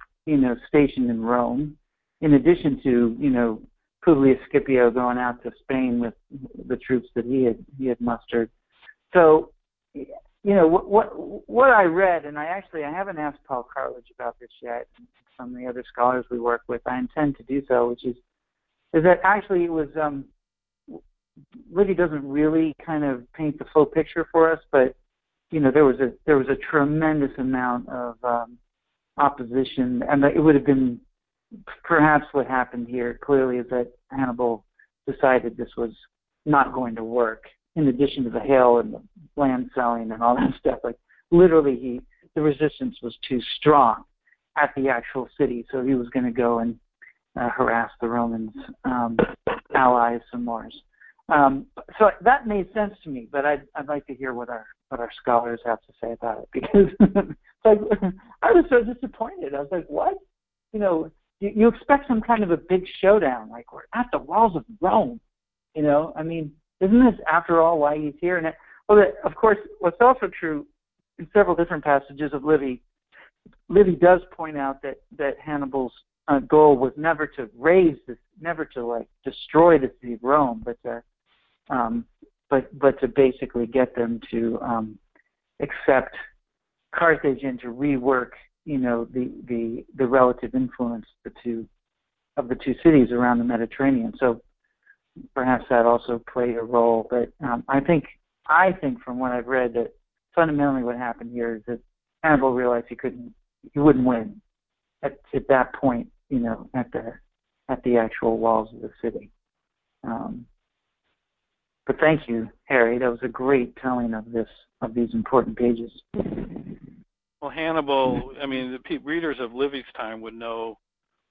stationed in Rome, in addition to, Publius Scipio going out to Spain with the troops that he had mustered. So. What I read, and I haven't asked Paul Cartledge about this yet, some of the other scholars we work with, I intend to do so, which is that actually it was, Livy doesn't really kind of paint the full picture for us, but, there was a tremendous amount of opposition, and it would have been perhaps what happened here clearly is that Hannibal decided this was not going to work. In addition to the hail and the land selling and all that stuff, literally the resistance was too strong at the actual city, so he was going to go and harass the Romans' allies some more. So that made sense to me, but I'd like to hear what our scholars have to say about it, because I was so disappointed. I was like, what? You expect some kind of a big showdown, we're at the walls of Rome, Isn't this, after all, why he's here? And of course, what's also true in several different passages of Livy does point out that Hannibal's goal was never to destroy the city of Rome, but to basically get them to accept Carthage and to rework, the relative influence of the two cities around the Mediterranean. So. Perhaps that also played a role, but I think from what I've read that fundamentally what happened here is that Hannibal realized he wouldn't win at that point, at the actual walls of the city. But thank you, Harry. That was a great telling of these important pages. Well, Hannibal, the readers of Livy's time would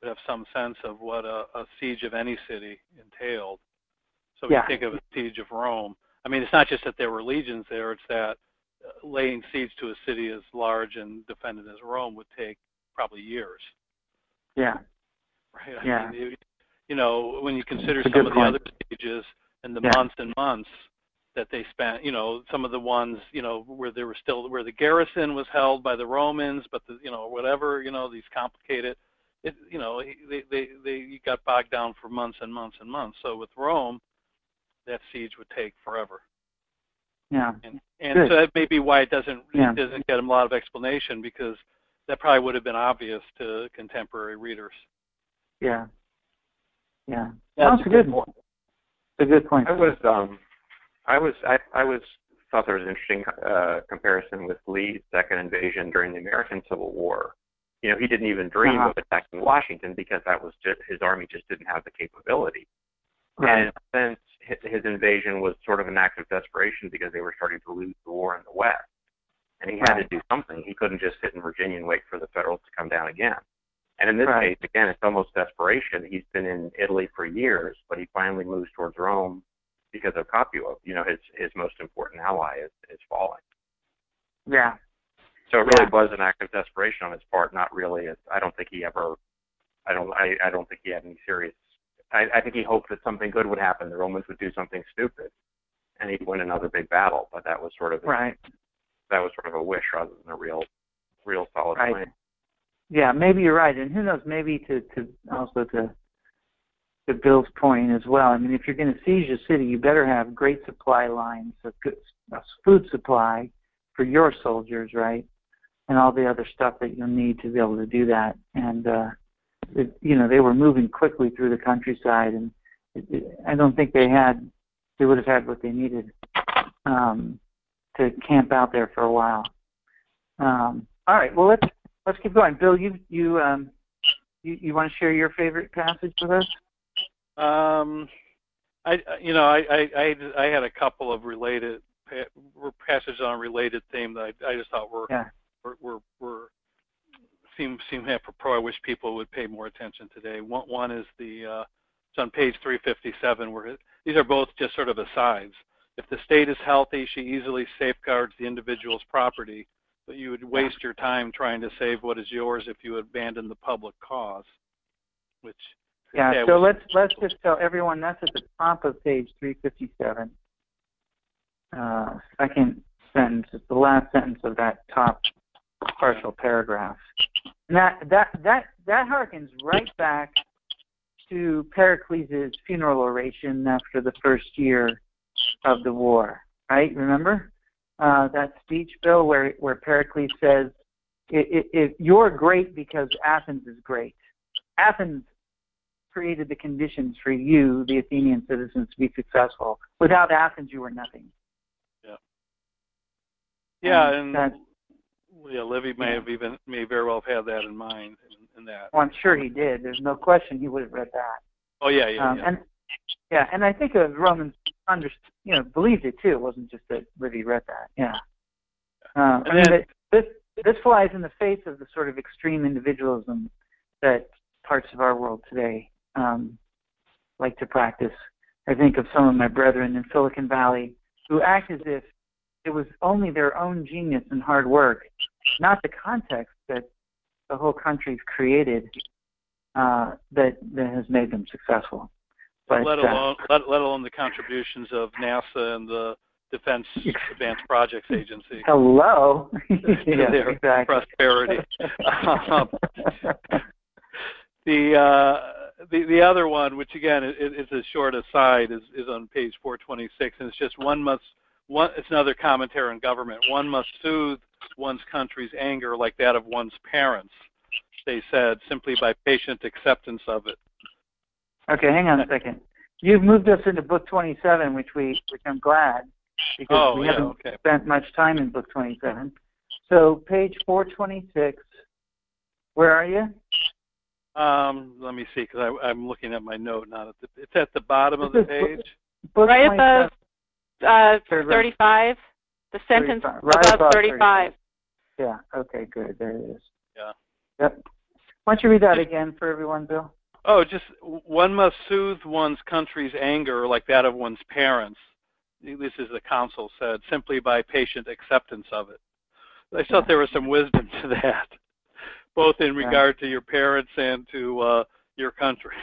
have some sense of what a siege of any city entailed. So we think of a siege of Rome. It's not just that there were legions there, it's that laying siege to a city as large and defended as Rome would take probably years. Yeah. Right? When you consider some of the other sieges and the months and months that they spent, some of the ones, where there were still, where the garrison was held by the Romans, but the, these complicated, you got bogged down for months and months and months. So with Rome, that siege would take forever. Yeah. And so that may be why it doesn't get a lot of explanation, because that probably would have been obvious to contemporary readers. Yeah. Yeah. That's a good point. It's a good point. I thought there was an interesting comparison with Lee's second invasion during the American Civil War. He didn't even dream of attacking Washington because that was just, his army just didn't have the capability. Right. And since his invasion was sort of an act of desperation because they were starting to lose the war in the West, and he had to do something. He couldn't just sit in Virginia and wait for the Federals to come down again. And in this case, again, it's almost desperation. He's been in Italy for years, but he finally moves towards Rome because of Capua. His most important ally is falling. Yeah. So it really was an act of desperation on his part, not really. I don't think he had any serious. I think he hoped that something good would happen. The Romans would do something stupid, and he'd win another big battle. But that was sort of a wish rather than a real real solid plan. Yeah, maybe you're right, and who knows? Maybe to Bill's point as well. I mean, if you're going to seize a city, you better have great supply lines of good food supply for your soldiers, right? And all the other stuff that you'll need to be able to do that. And they were moving quickly through the countryside, and I don't think they would have had what they needed to camp out there for a while. All right, well let's keep going. Bill, you want to share your favorite passage with us? I had a couple of related passages on a related theme that I just thought were. Yeah. Seem apropos. I wish people would pay more attention today. One is it's on page 357, where these are both just sort of asides. If the state is healthy, she easily safeguards the individual's property, but you would waste your time trying to save what is yours if you abandon the public cause. Let's just tell everyone that's at the top of page 357. Second sentence, it's the last sentence of that top partial paragraph. And that harkens right back to Pericles' funeral oration after the first year of the war, right? Remember that speech, Bill, where Pericles says, "You're great because Athens is great. Athens created the conditions for you, the Athenian citizens, to be successful. Without Athens, you were nothing." Yeah. Yeah, and Livy may very well have had that in mind. In that, well, I'm sure he did. There's no question he would have read that. Oh yeah. And I think the Romans believed it too. It wasn't just that Livy read that. Yeah. This flies in the face of the sort of extreme individualism that parts of our world today like to practice. I think of some of my brethren in Silicon Valley who act as if it was only their own genius and hard work, not the context that the whole country's created that has made them successful. But, let alone the contributions of NASA and the Defense Advanced Projects Agency. Hello. Yeah, their exactly. Prosperity. The other one, which again is a short aside, is on page 426, and it's just it's another commentary on government. One must soothe one's country's anger like that of one's parents, they said, simply by patient acceptance of it. Okay, hang on a second. You've moved us into book 27, which I'm glad, because we haven't spent much time in book 27. So page 426, where are you? Let me see, because I'm looking at my note, it's at the bottom of the page. Book right above 35, the sentence 35. Right above 35. Yeah, okay, good, there it is. Yeah. Yep. Why don't you read that again for everyone, Bill? Oh, just one must soothe one's country's anger like that of one's parents, this is the consul said, simply by patient acceptance of it. I thought there was some wisdom to that, both in regard to your parents and to your country.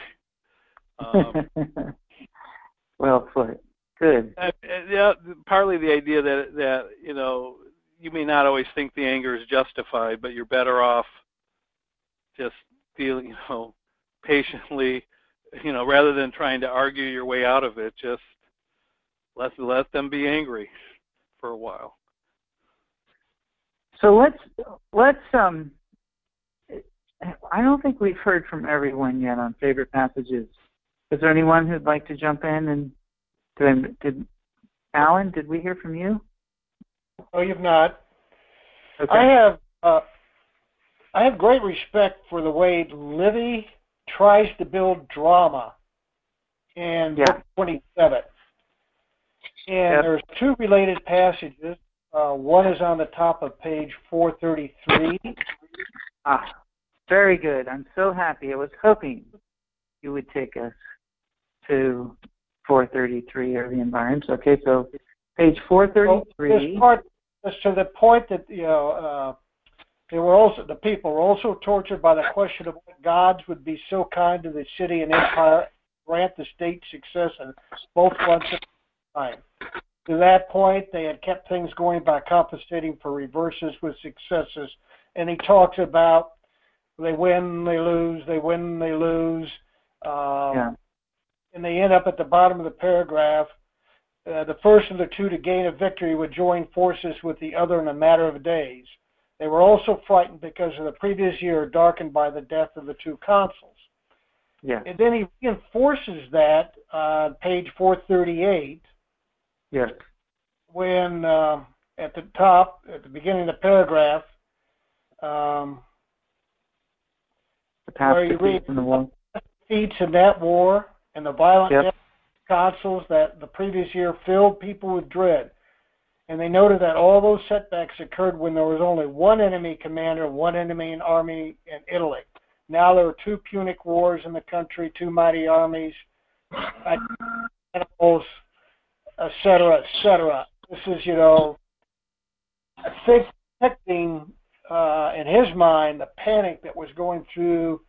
Well put. Good. Yeah, partly the idea that you may not always think the anger is justified, but you're better off just feeling, patiently, rather than trying to argue your way out of it, just let them be angry for a while. So let's I don't think we've heard from everyone yet on favorite passages. Is there anyone who'd like to jump in? And Alan, did we hear from you? No, you've not. Okay. I have great respect for the way Livy tries to build drama in book 27. And there's two related passages. One is on the top of page 433. Ah, very good. I'm so happy. I was hoping you would take us to 433 or the environs. Okay, so page 433. Well, this part is to the point that the people were also tortured by the question of what gods would be so kind to the city and empire, grant the state success on both fronts at the time. To that point, they had kept things going by compensating for reverses with successes and he talks about they win, they lose, they win, they lose, and they end up at the bottom of the paragraph. The first of the two to gain a victory would join forces with the other in a matter of days. They were also frightened because of the previous year darkened by the death of the two consuls. Yeah. And then he reinforces that on page 438. Yes. When at the top, at the beginning of the paragraph, where you read the defeats in that war and the violent death of consuls that the previous year filled people with dread. And they noted that all those setbacks occurred when there was only one enemy commander and one enemy in army in Italy. Now there are two Punic wars in the country, two mighty armies, animals, et cetera, et cetera. This is, you know, I think protecting, in his mind, the panic that was going through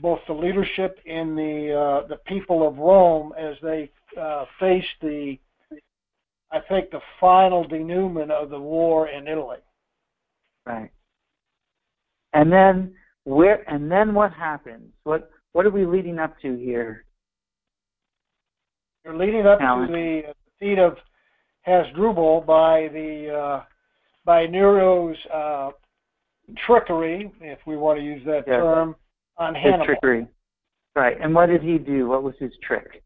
both the leadership and the people of Rome as they faced the, I think, the final denouement of the war in Italy. Right. And then where? And then what happens? What are we leading up to here? You're leading up to the defeat of Hasdrubal by the by Nero's trickery, if we want to use that term, on Hannibal. Trickery. Right. And what did he do? What was his trick?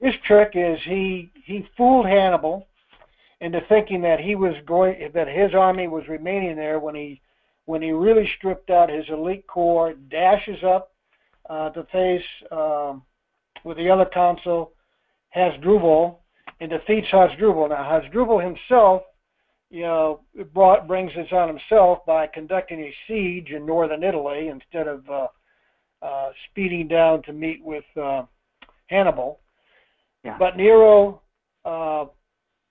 His trick is he fooled Hannibal into thinking that he was going, that his army was remaining there when he really stripped out his elite corps, dashes up to face with the other consul Hasdrubal and defeats Hasdrubal. Now Hasdrubal himself, you know, brings this on himself by conducting a siege in northern Italy instead of speeding down to meet with Hannibal. Yeah. But Nero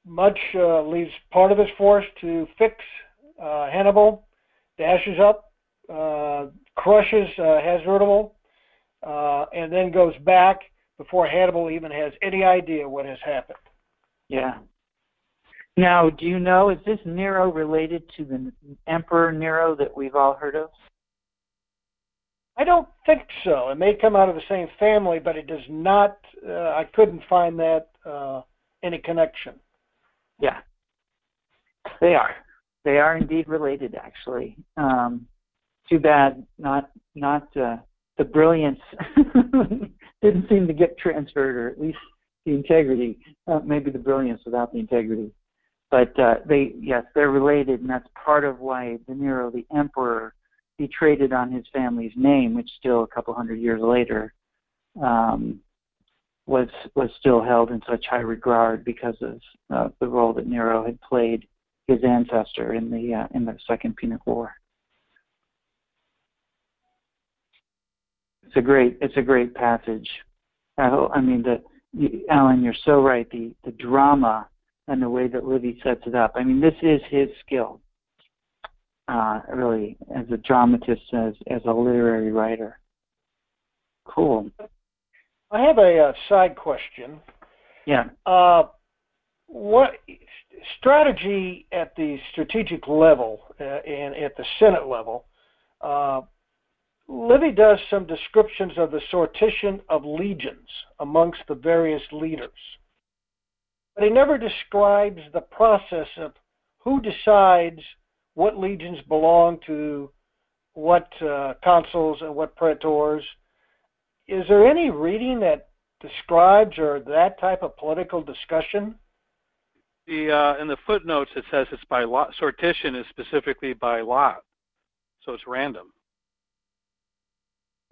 leaves part of his force to fix Hannibal, dashes up, crushes Hasdrubal, and then goes back before Hannibal even has any idea what has happened. Yeah. Now, do you know, is this Nero related to the Emperor Nero that we've all heard of? I don't think so. It may come out of the same family, but it does not, I couldn't find that any connection. Yeah, they are. They are indeed related, actually. Too bad not the brilliance didn't seem to get transferred, or at least the integrity, maybe the brilliance without the integrity. But they're related, and that's part of why the Nero, the emperor, he traded on his family's name, which still a couple hundred years later was still held in such high regard because of the role that Nero had played his ancestor in the Second Punic War. It's a great passage. Alan, you're so right. The drama and the way that Livy sets it up. I mean, this is his skill. Really, as a dramatist, as a literary writer. Cool. I have a side question. Yeah. What strategy at the strategic level and at the Senate level? Livy does some descriptions of the sortition of legions amongst the various leaders, but he never describes the process of who decides what legions belong to what consuls and what praetors. Is there any reading that describes or that type of political discussion? In the footnotes it says it's by lot. Sortition is specifically by lot, so it's random.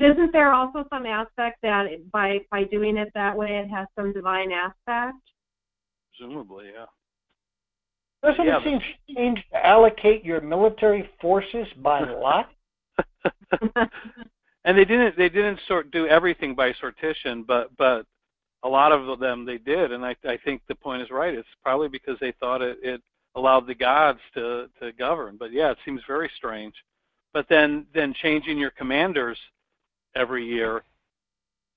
Isn't there also some aspect that by doing it that way it has some divine aspect? Presumably, yeah. Doesn't it seem strange to allocate your military forces by lot? And they didn't do everything by sortition, but a lot of them they did, and I think the point is right. It's probably because they thought it allowed the gods to govern. But yeah, it seems very strange. But then changing your commanders every year,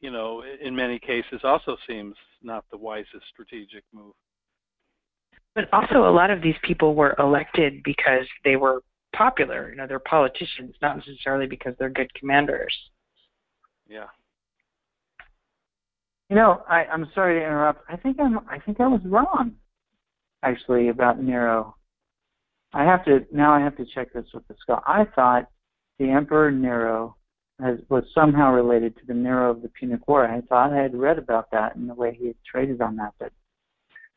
you know, in many cases also seems not the wisest strategic move. But also a lot of these people were elected because they were popular. You know, they're politicians, not necessarily because they're good commanders. Yeah. You know, I'm sorry to interrupt. I think I was wrong, actually, about Nero. I have to check this with the scholar. I thought the Emperor Nero was somehow related to the Nero of the Punic War. I thought I had read about that and the way he had traded on that, but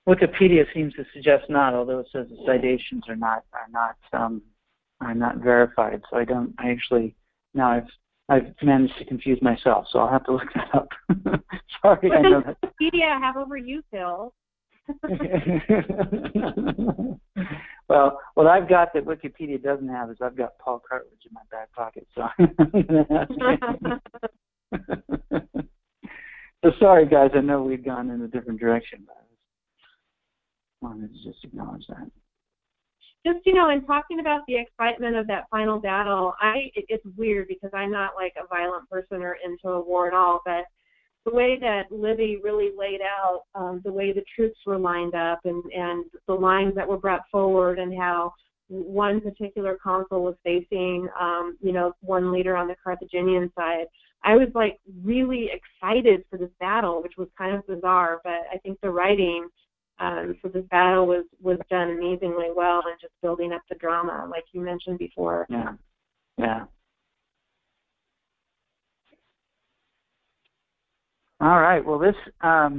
Wikipedia seems to suggest not, although it says the citations are not verified. So I've managed to confuse myself, so I'll have to look that up. Sorry, I know that. Wikipedia, have over you, Phil. Well, what I've got that Wikipedia doesn't have is I've got Paul Cartledge in my back pocket, so So sorry, guys, I know we've gone in a different direction, but I wanted to just acknowledge that. Just, you know, in talking about the excitement of that final battle, it's weird because I'm not like a violent person or into a war at all, but the way that Livy really laid out the way the troops were lined up and the lines that were brought forward and how one particular consul was facing, you know, one leader on the Carthaginian side, I was like really excited for this battle, which was kind of bizarre, but I think the writing for this battle was done amazingly well and just building up the drama, like you mentioned before. Yeah, yeah. All right, well, this, have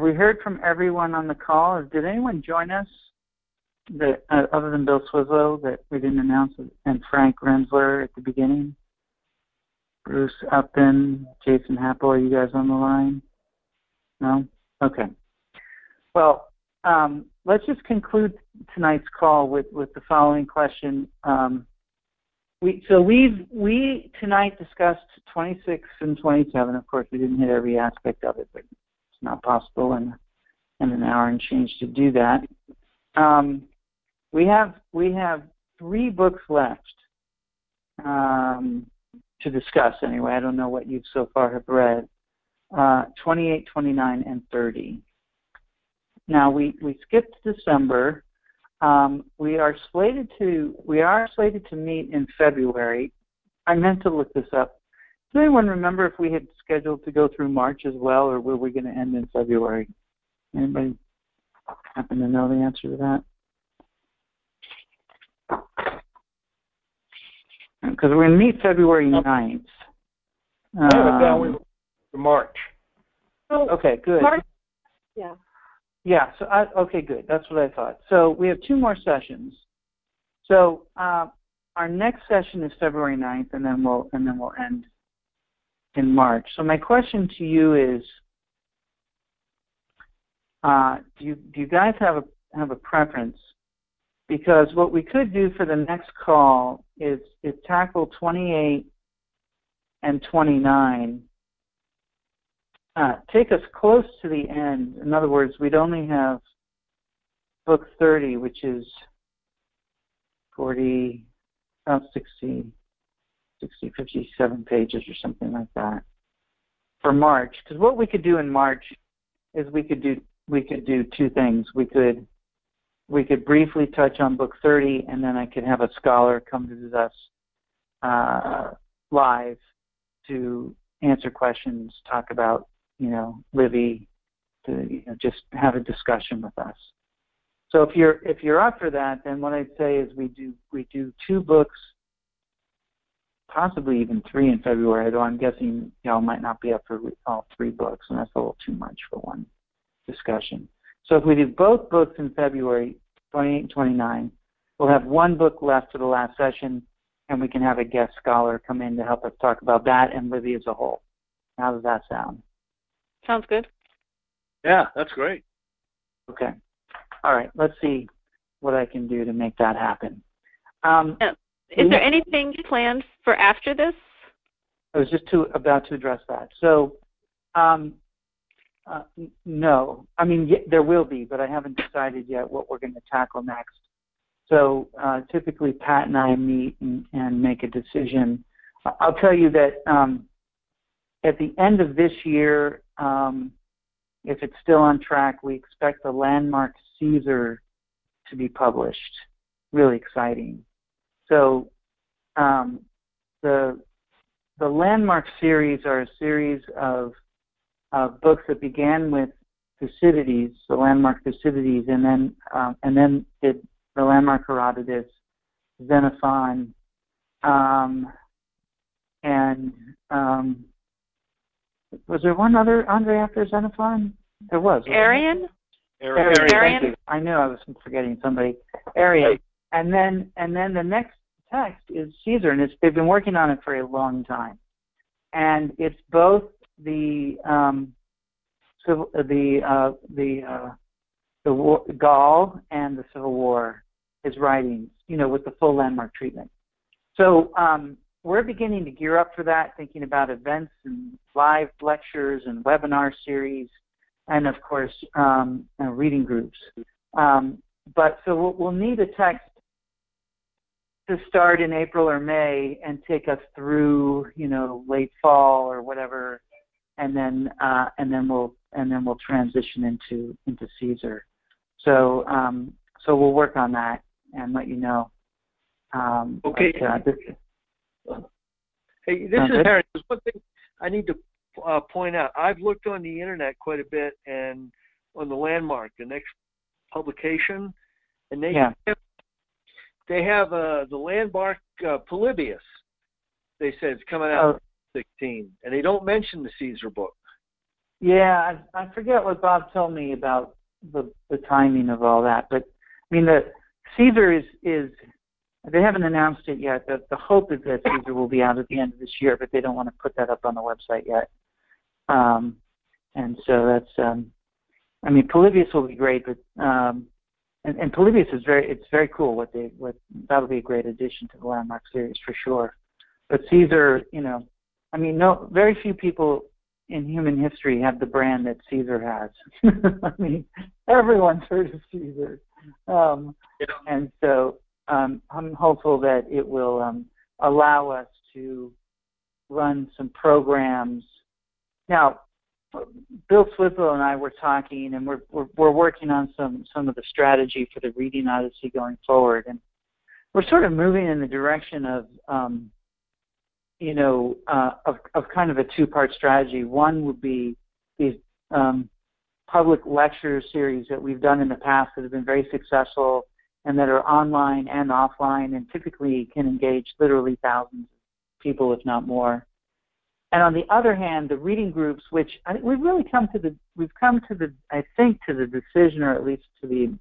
we heard from everyone on the call? Did anyone join us, that, other than Bill Swislow, that we didn't announce, and Frank Rensler at the beginning? Bruce Upton, Jason Happel, are you guys on the line? No? Okay. Well, let's just conclude tonight's call with the following question. We tonight discussed 26 and 27. Of course, we didn't hit every aspect of it, but it's not possible in an hour and change to do that. We have 3 books left to discuss anyway. I don't know what you so far have read. 28, 29, and 30. Now, we skipped December. We are slated to meet in February. I meant to look this up. Does anyone remember if we had scheduled to go through March as well, or were we going to end in February? Anybody happen to know the answer to that? Because we're going to meet February 9th. March. Oh, okay, good. March. Yeah. Yeah, so okay, good. That's what I thought. So we have 2 more sessions. So our next session is February 9th, and then we'll end in March. So my question to you is, do you guys have a preference? Because what we could do for the next call is tackle 28 and 29. Take us close to the end. In other words, we'd only have book 30, which is 57 pages or something like that for March. Because what we could do in March is we could do 2 things. We could briefly touch on book 30, and then I could have a scholar come visit us live to answer questions, talk about, you know, Livy, to, you know, just have a discussion with us. So if you're up for that, then what I'd say is we do 2 books, possibly even 3 in February, though I'm guessing y'all might not be up for all 3 books, and that's a little too much for one discussion. So if we do both books in February, 28 and 29, we'll have 1 book left for the last session, and we can have a guest scholar come in to help us talk about that and Livy as a whole. How does that sound? Sounds good. Yeah, that's great. Okay. All right, let's see what I can do to make that happen. Is there anything planned for after this? I was just about to address that. So, no. I mean, there will be, but I haven't decided yet what we're going to tackle next. So typically Pat and I meet and make a decision. I'll tell you that at the end of this year, if it's still on track, we expect the landmark Caesar to be published. really exciting. So the Landmark series are a series of books that began with Thucydides, the Landmark Thucydides, and then did the Landmark Herodotus, Xenophon, and was there one other, Andre, after Xenophon? There was. Arrian? Arrian. I knew I was forgetting somebody. Arrian. And then the next text is Caesar, and they've been working on it for a long time. And it's both the war, Gaul and the Civil War, his writings, with the full landmark treatment. So we're beginning to gear up for that, thinking about events and live lectures and webinar series, and of course reading groups. But so we'll need a text to start in April or May and take us through, late fall or whatever, and then we'll transition into Caesar. So so we'll work on that and let you know. Okay. Hey, this is Harry. There's one thing I need to point out. I've looked on the internet quite a bit and on the Landmark, the next publication, and they have the Landmark Polybius. They said it's coming out in 2016, and they don't mention the Caesar book. Yeah, I forget what Bob told me about the timing of all that, but I mean the Caesar is they haven't announced it yet. The hope is that Caesar will be out at the end of this year, but they don't want to put that up on the website yet. And so that's I mean Polybius will be great, but and Polybius is very cool. That'll be a great addition to the Landmark series for sure. But Caesar, very few people in human history have the brand that Caesar has. I mean, everyone's heard of Caesar, and so I'm hopeful that it will allow us to run some programs. Now, Bill Swizlow and I were talking, and we're working on some of the strategy for the Reading Odyssey going forward, and we're sort of moving in the direction of kind of a two-part strategy. One would be these public lecture series that we've done in the past that have been very successful and that are online and offline and typically can engage literally thousands of people, if not more. And on the other hand, the reading groups, which I think we've come to the decision, or at least to the,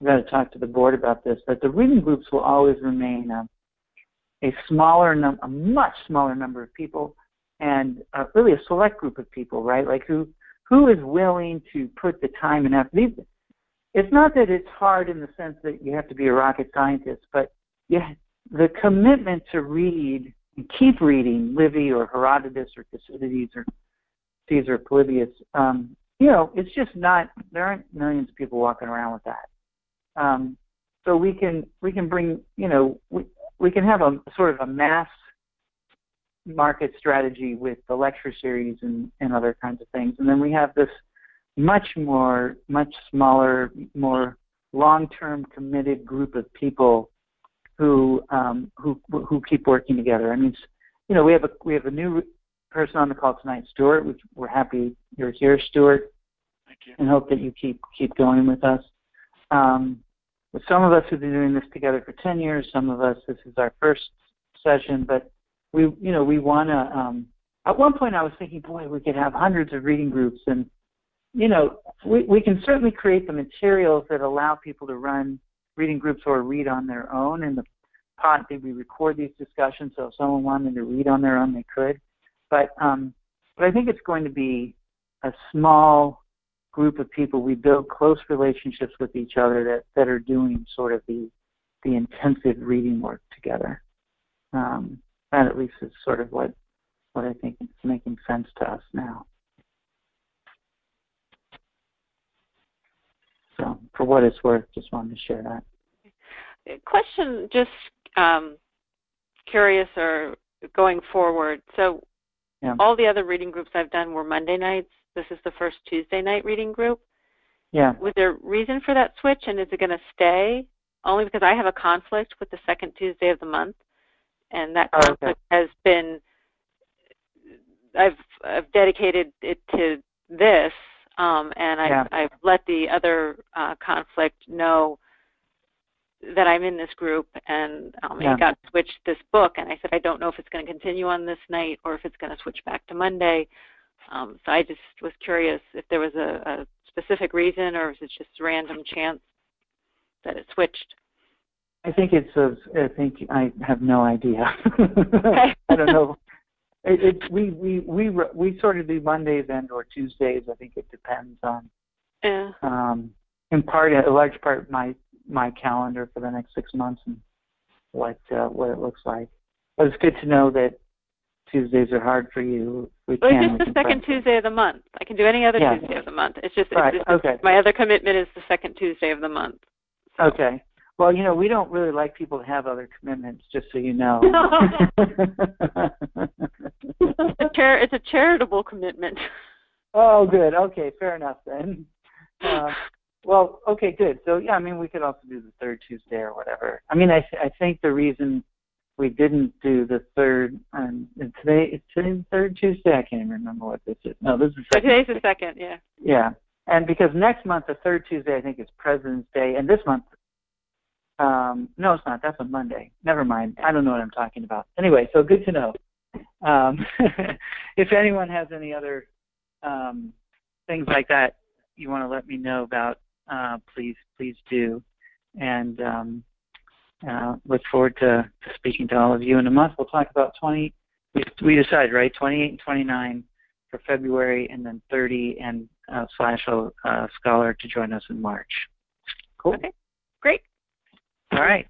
I've got to talk to the board about this, that the reading groups will always remain a much smaller number of people, and really a select group of people, right? Like who is willing to put the time and effort. It's not that it's hard in the sense that you have to be a rocket scientist, but the commitment to read and keep reading Livy or Herodotus or Thucydides or Caesar, Polybius, it's just not. There aren't millions of people walking around with that. So we can bring we can have a sort of a mass market strategy with the lecture series and other kinds of things, and then we have this much smaller, more long-term committed group of people who keep working together. I mean, we have a new person on the call tonight, Stuart, which we're happy you're here, Stuart. Thank you. And hope that you keep going with us. With some of us who've been doing this together for 10 years, some of us this is our first session, but we want to. At one point, I was thinking, boy, we could have hundreds of reading groups, and we can certainly create the materials that allow people to run reading groups or read on their own. In the pod, we record these discussions, so if someone wanted to read on their own, they could. But I think it's going to be a small group of people. We build close relationships with each other that are doing sort of the intensive reading work together. That at least is sort of what I think is making sense to us now. So for what it's worth, just wanted to share that. Question, just curious or going forward. So all the other reading groups I've done were Monday nights. This is the first Tuesday night reading group. Yeah. Was there a reason for that switch, and is it going to stay? only because I have a conflict with the second Tuesday of the month, and that conflict has been, I've dedicated it to this, and I've let the other conflict know that I'm in this group, and it got switched this book, and I said I don't know if it's going to continue on this night or if it's going to switch back to Monday. So I just was curious if there was a specific reason or is it just random chance that it switched? I think it's I have no idea. Okay. I don't know. We sort of do Mondays and or Tuesdays. I think it depends on. Yeah. In part, a large part of my calendar for the next 6 months and what it looks like. But it's good to know that Tuesdays are hard for you. It's just the second Tuesday of the month. I can do any other Tuesday of the month. My other commitment is the second Tuesday of the month. So. Okay. Well, we don't really like people to have other commitments, just so you know. It's a charitable commitment. Oh, good. Okay, fair enough then. Well, okay, good. So, we could also do the third Tuesday or whatever. I think the reason we didn't do the third, today the third Tuesday? I can't even remember what this is. No, this is the second. Today's the second, yeah. Yeah, and because next month, the third Tuesday, I think, is President's Day, and this month, no, it's not. That's on Monday. Never mind. I don't know what I'm talking about. Anyway, so good to know. If anyone has any other things like that you want to let me know about, please do. And look forward to speaking to all of you in a month. We'll talk about 20. We decided, right, 28 and 29 for February, and then 30 and / scholar to join us in March. Cool. Okay. Great. All right.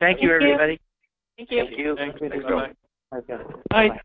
Thank you, everybody. Thank you. Thank you. Thanks. Bye.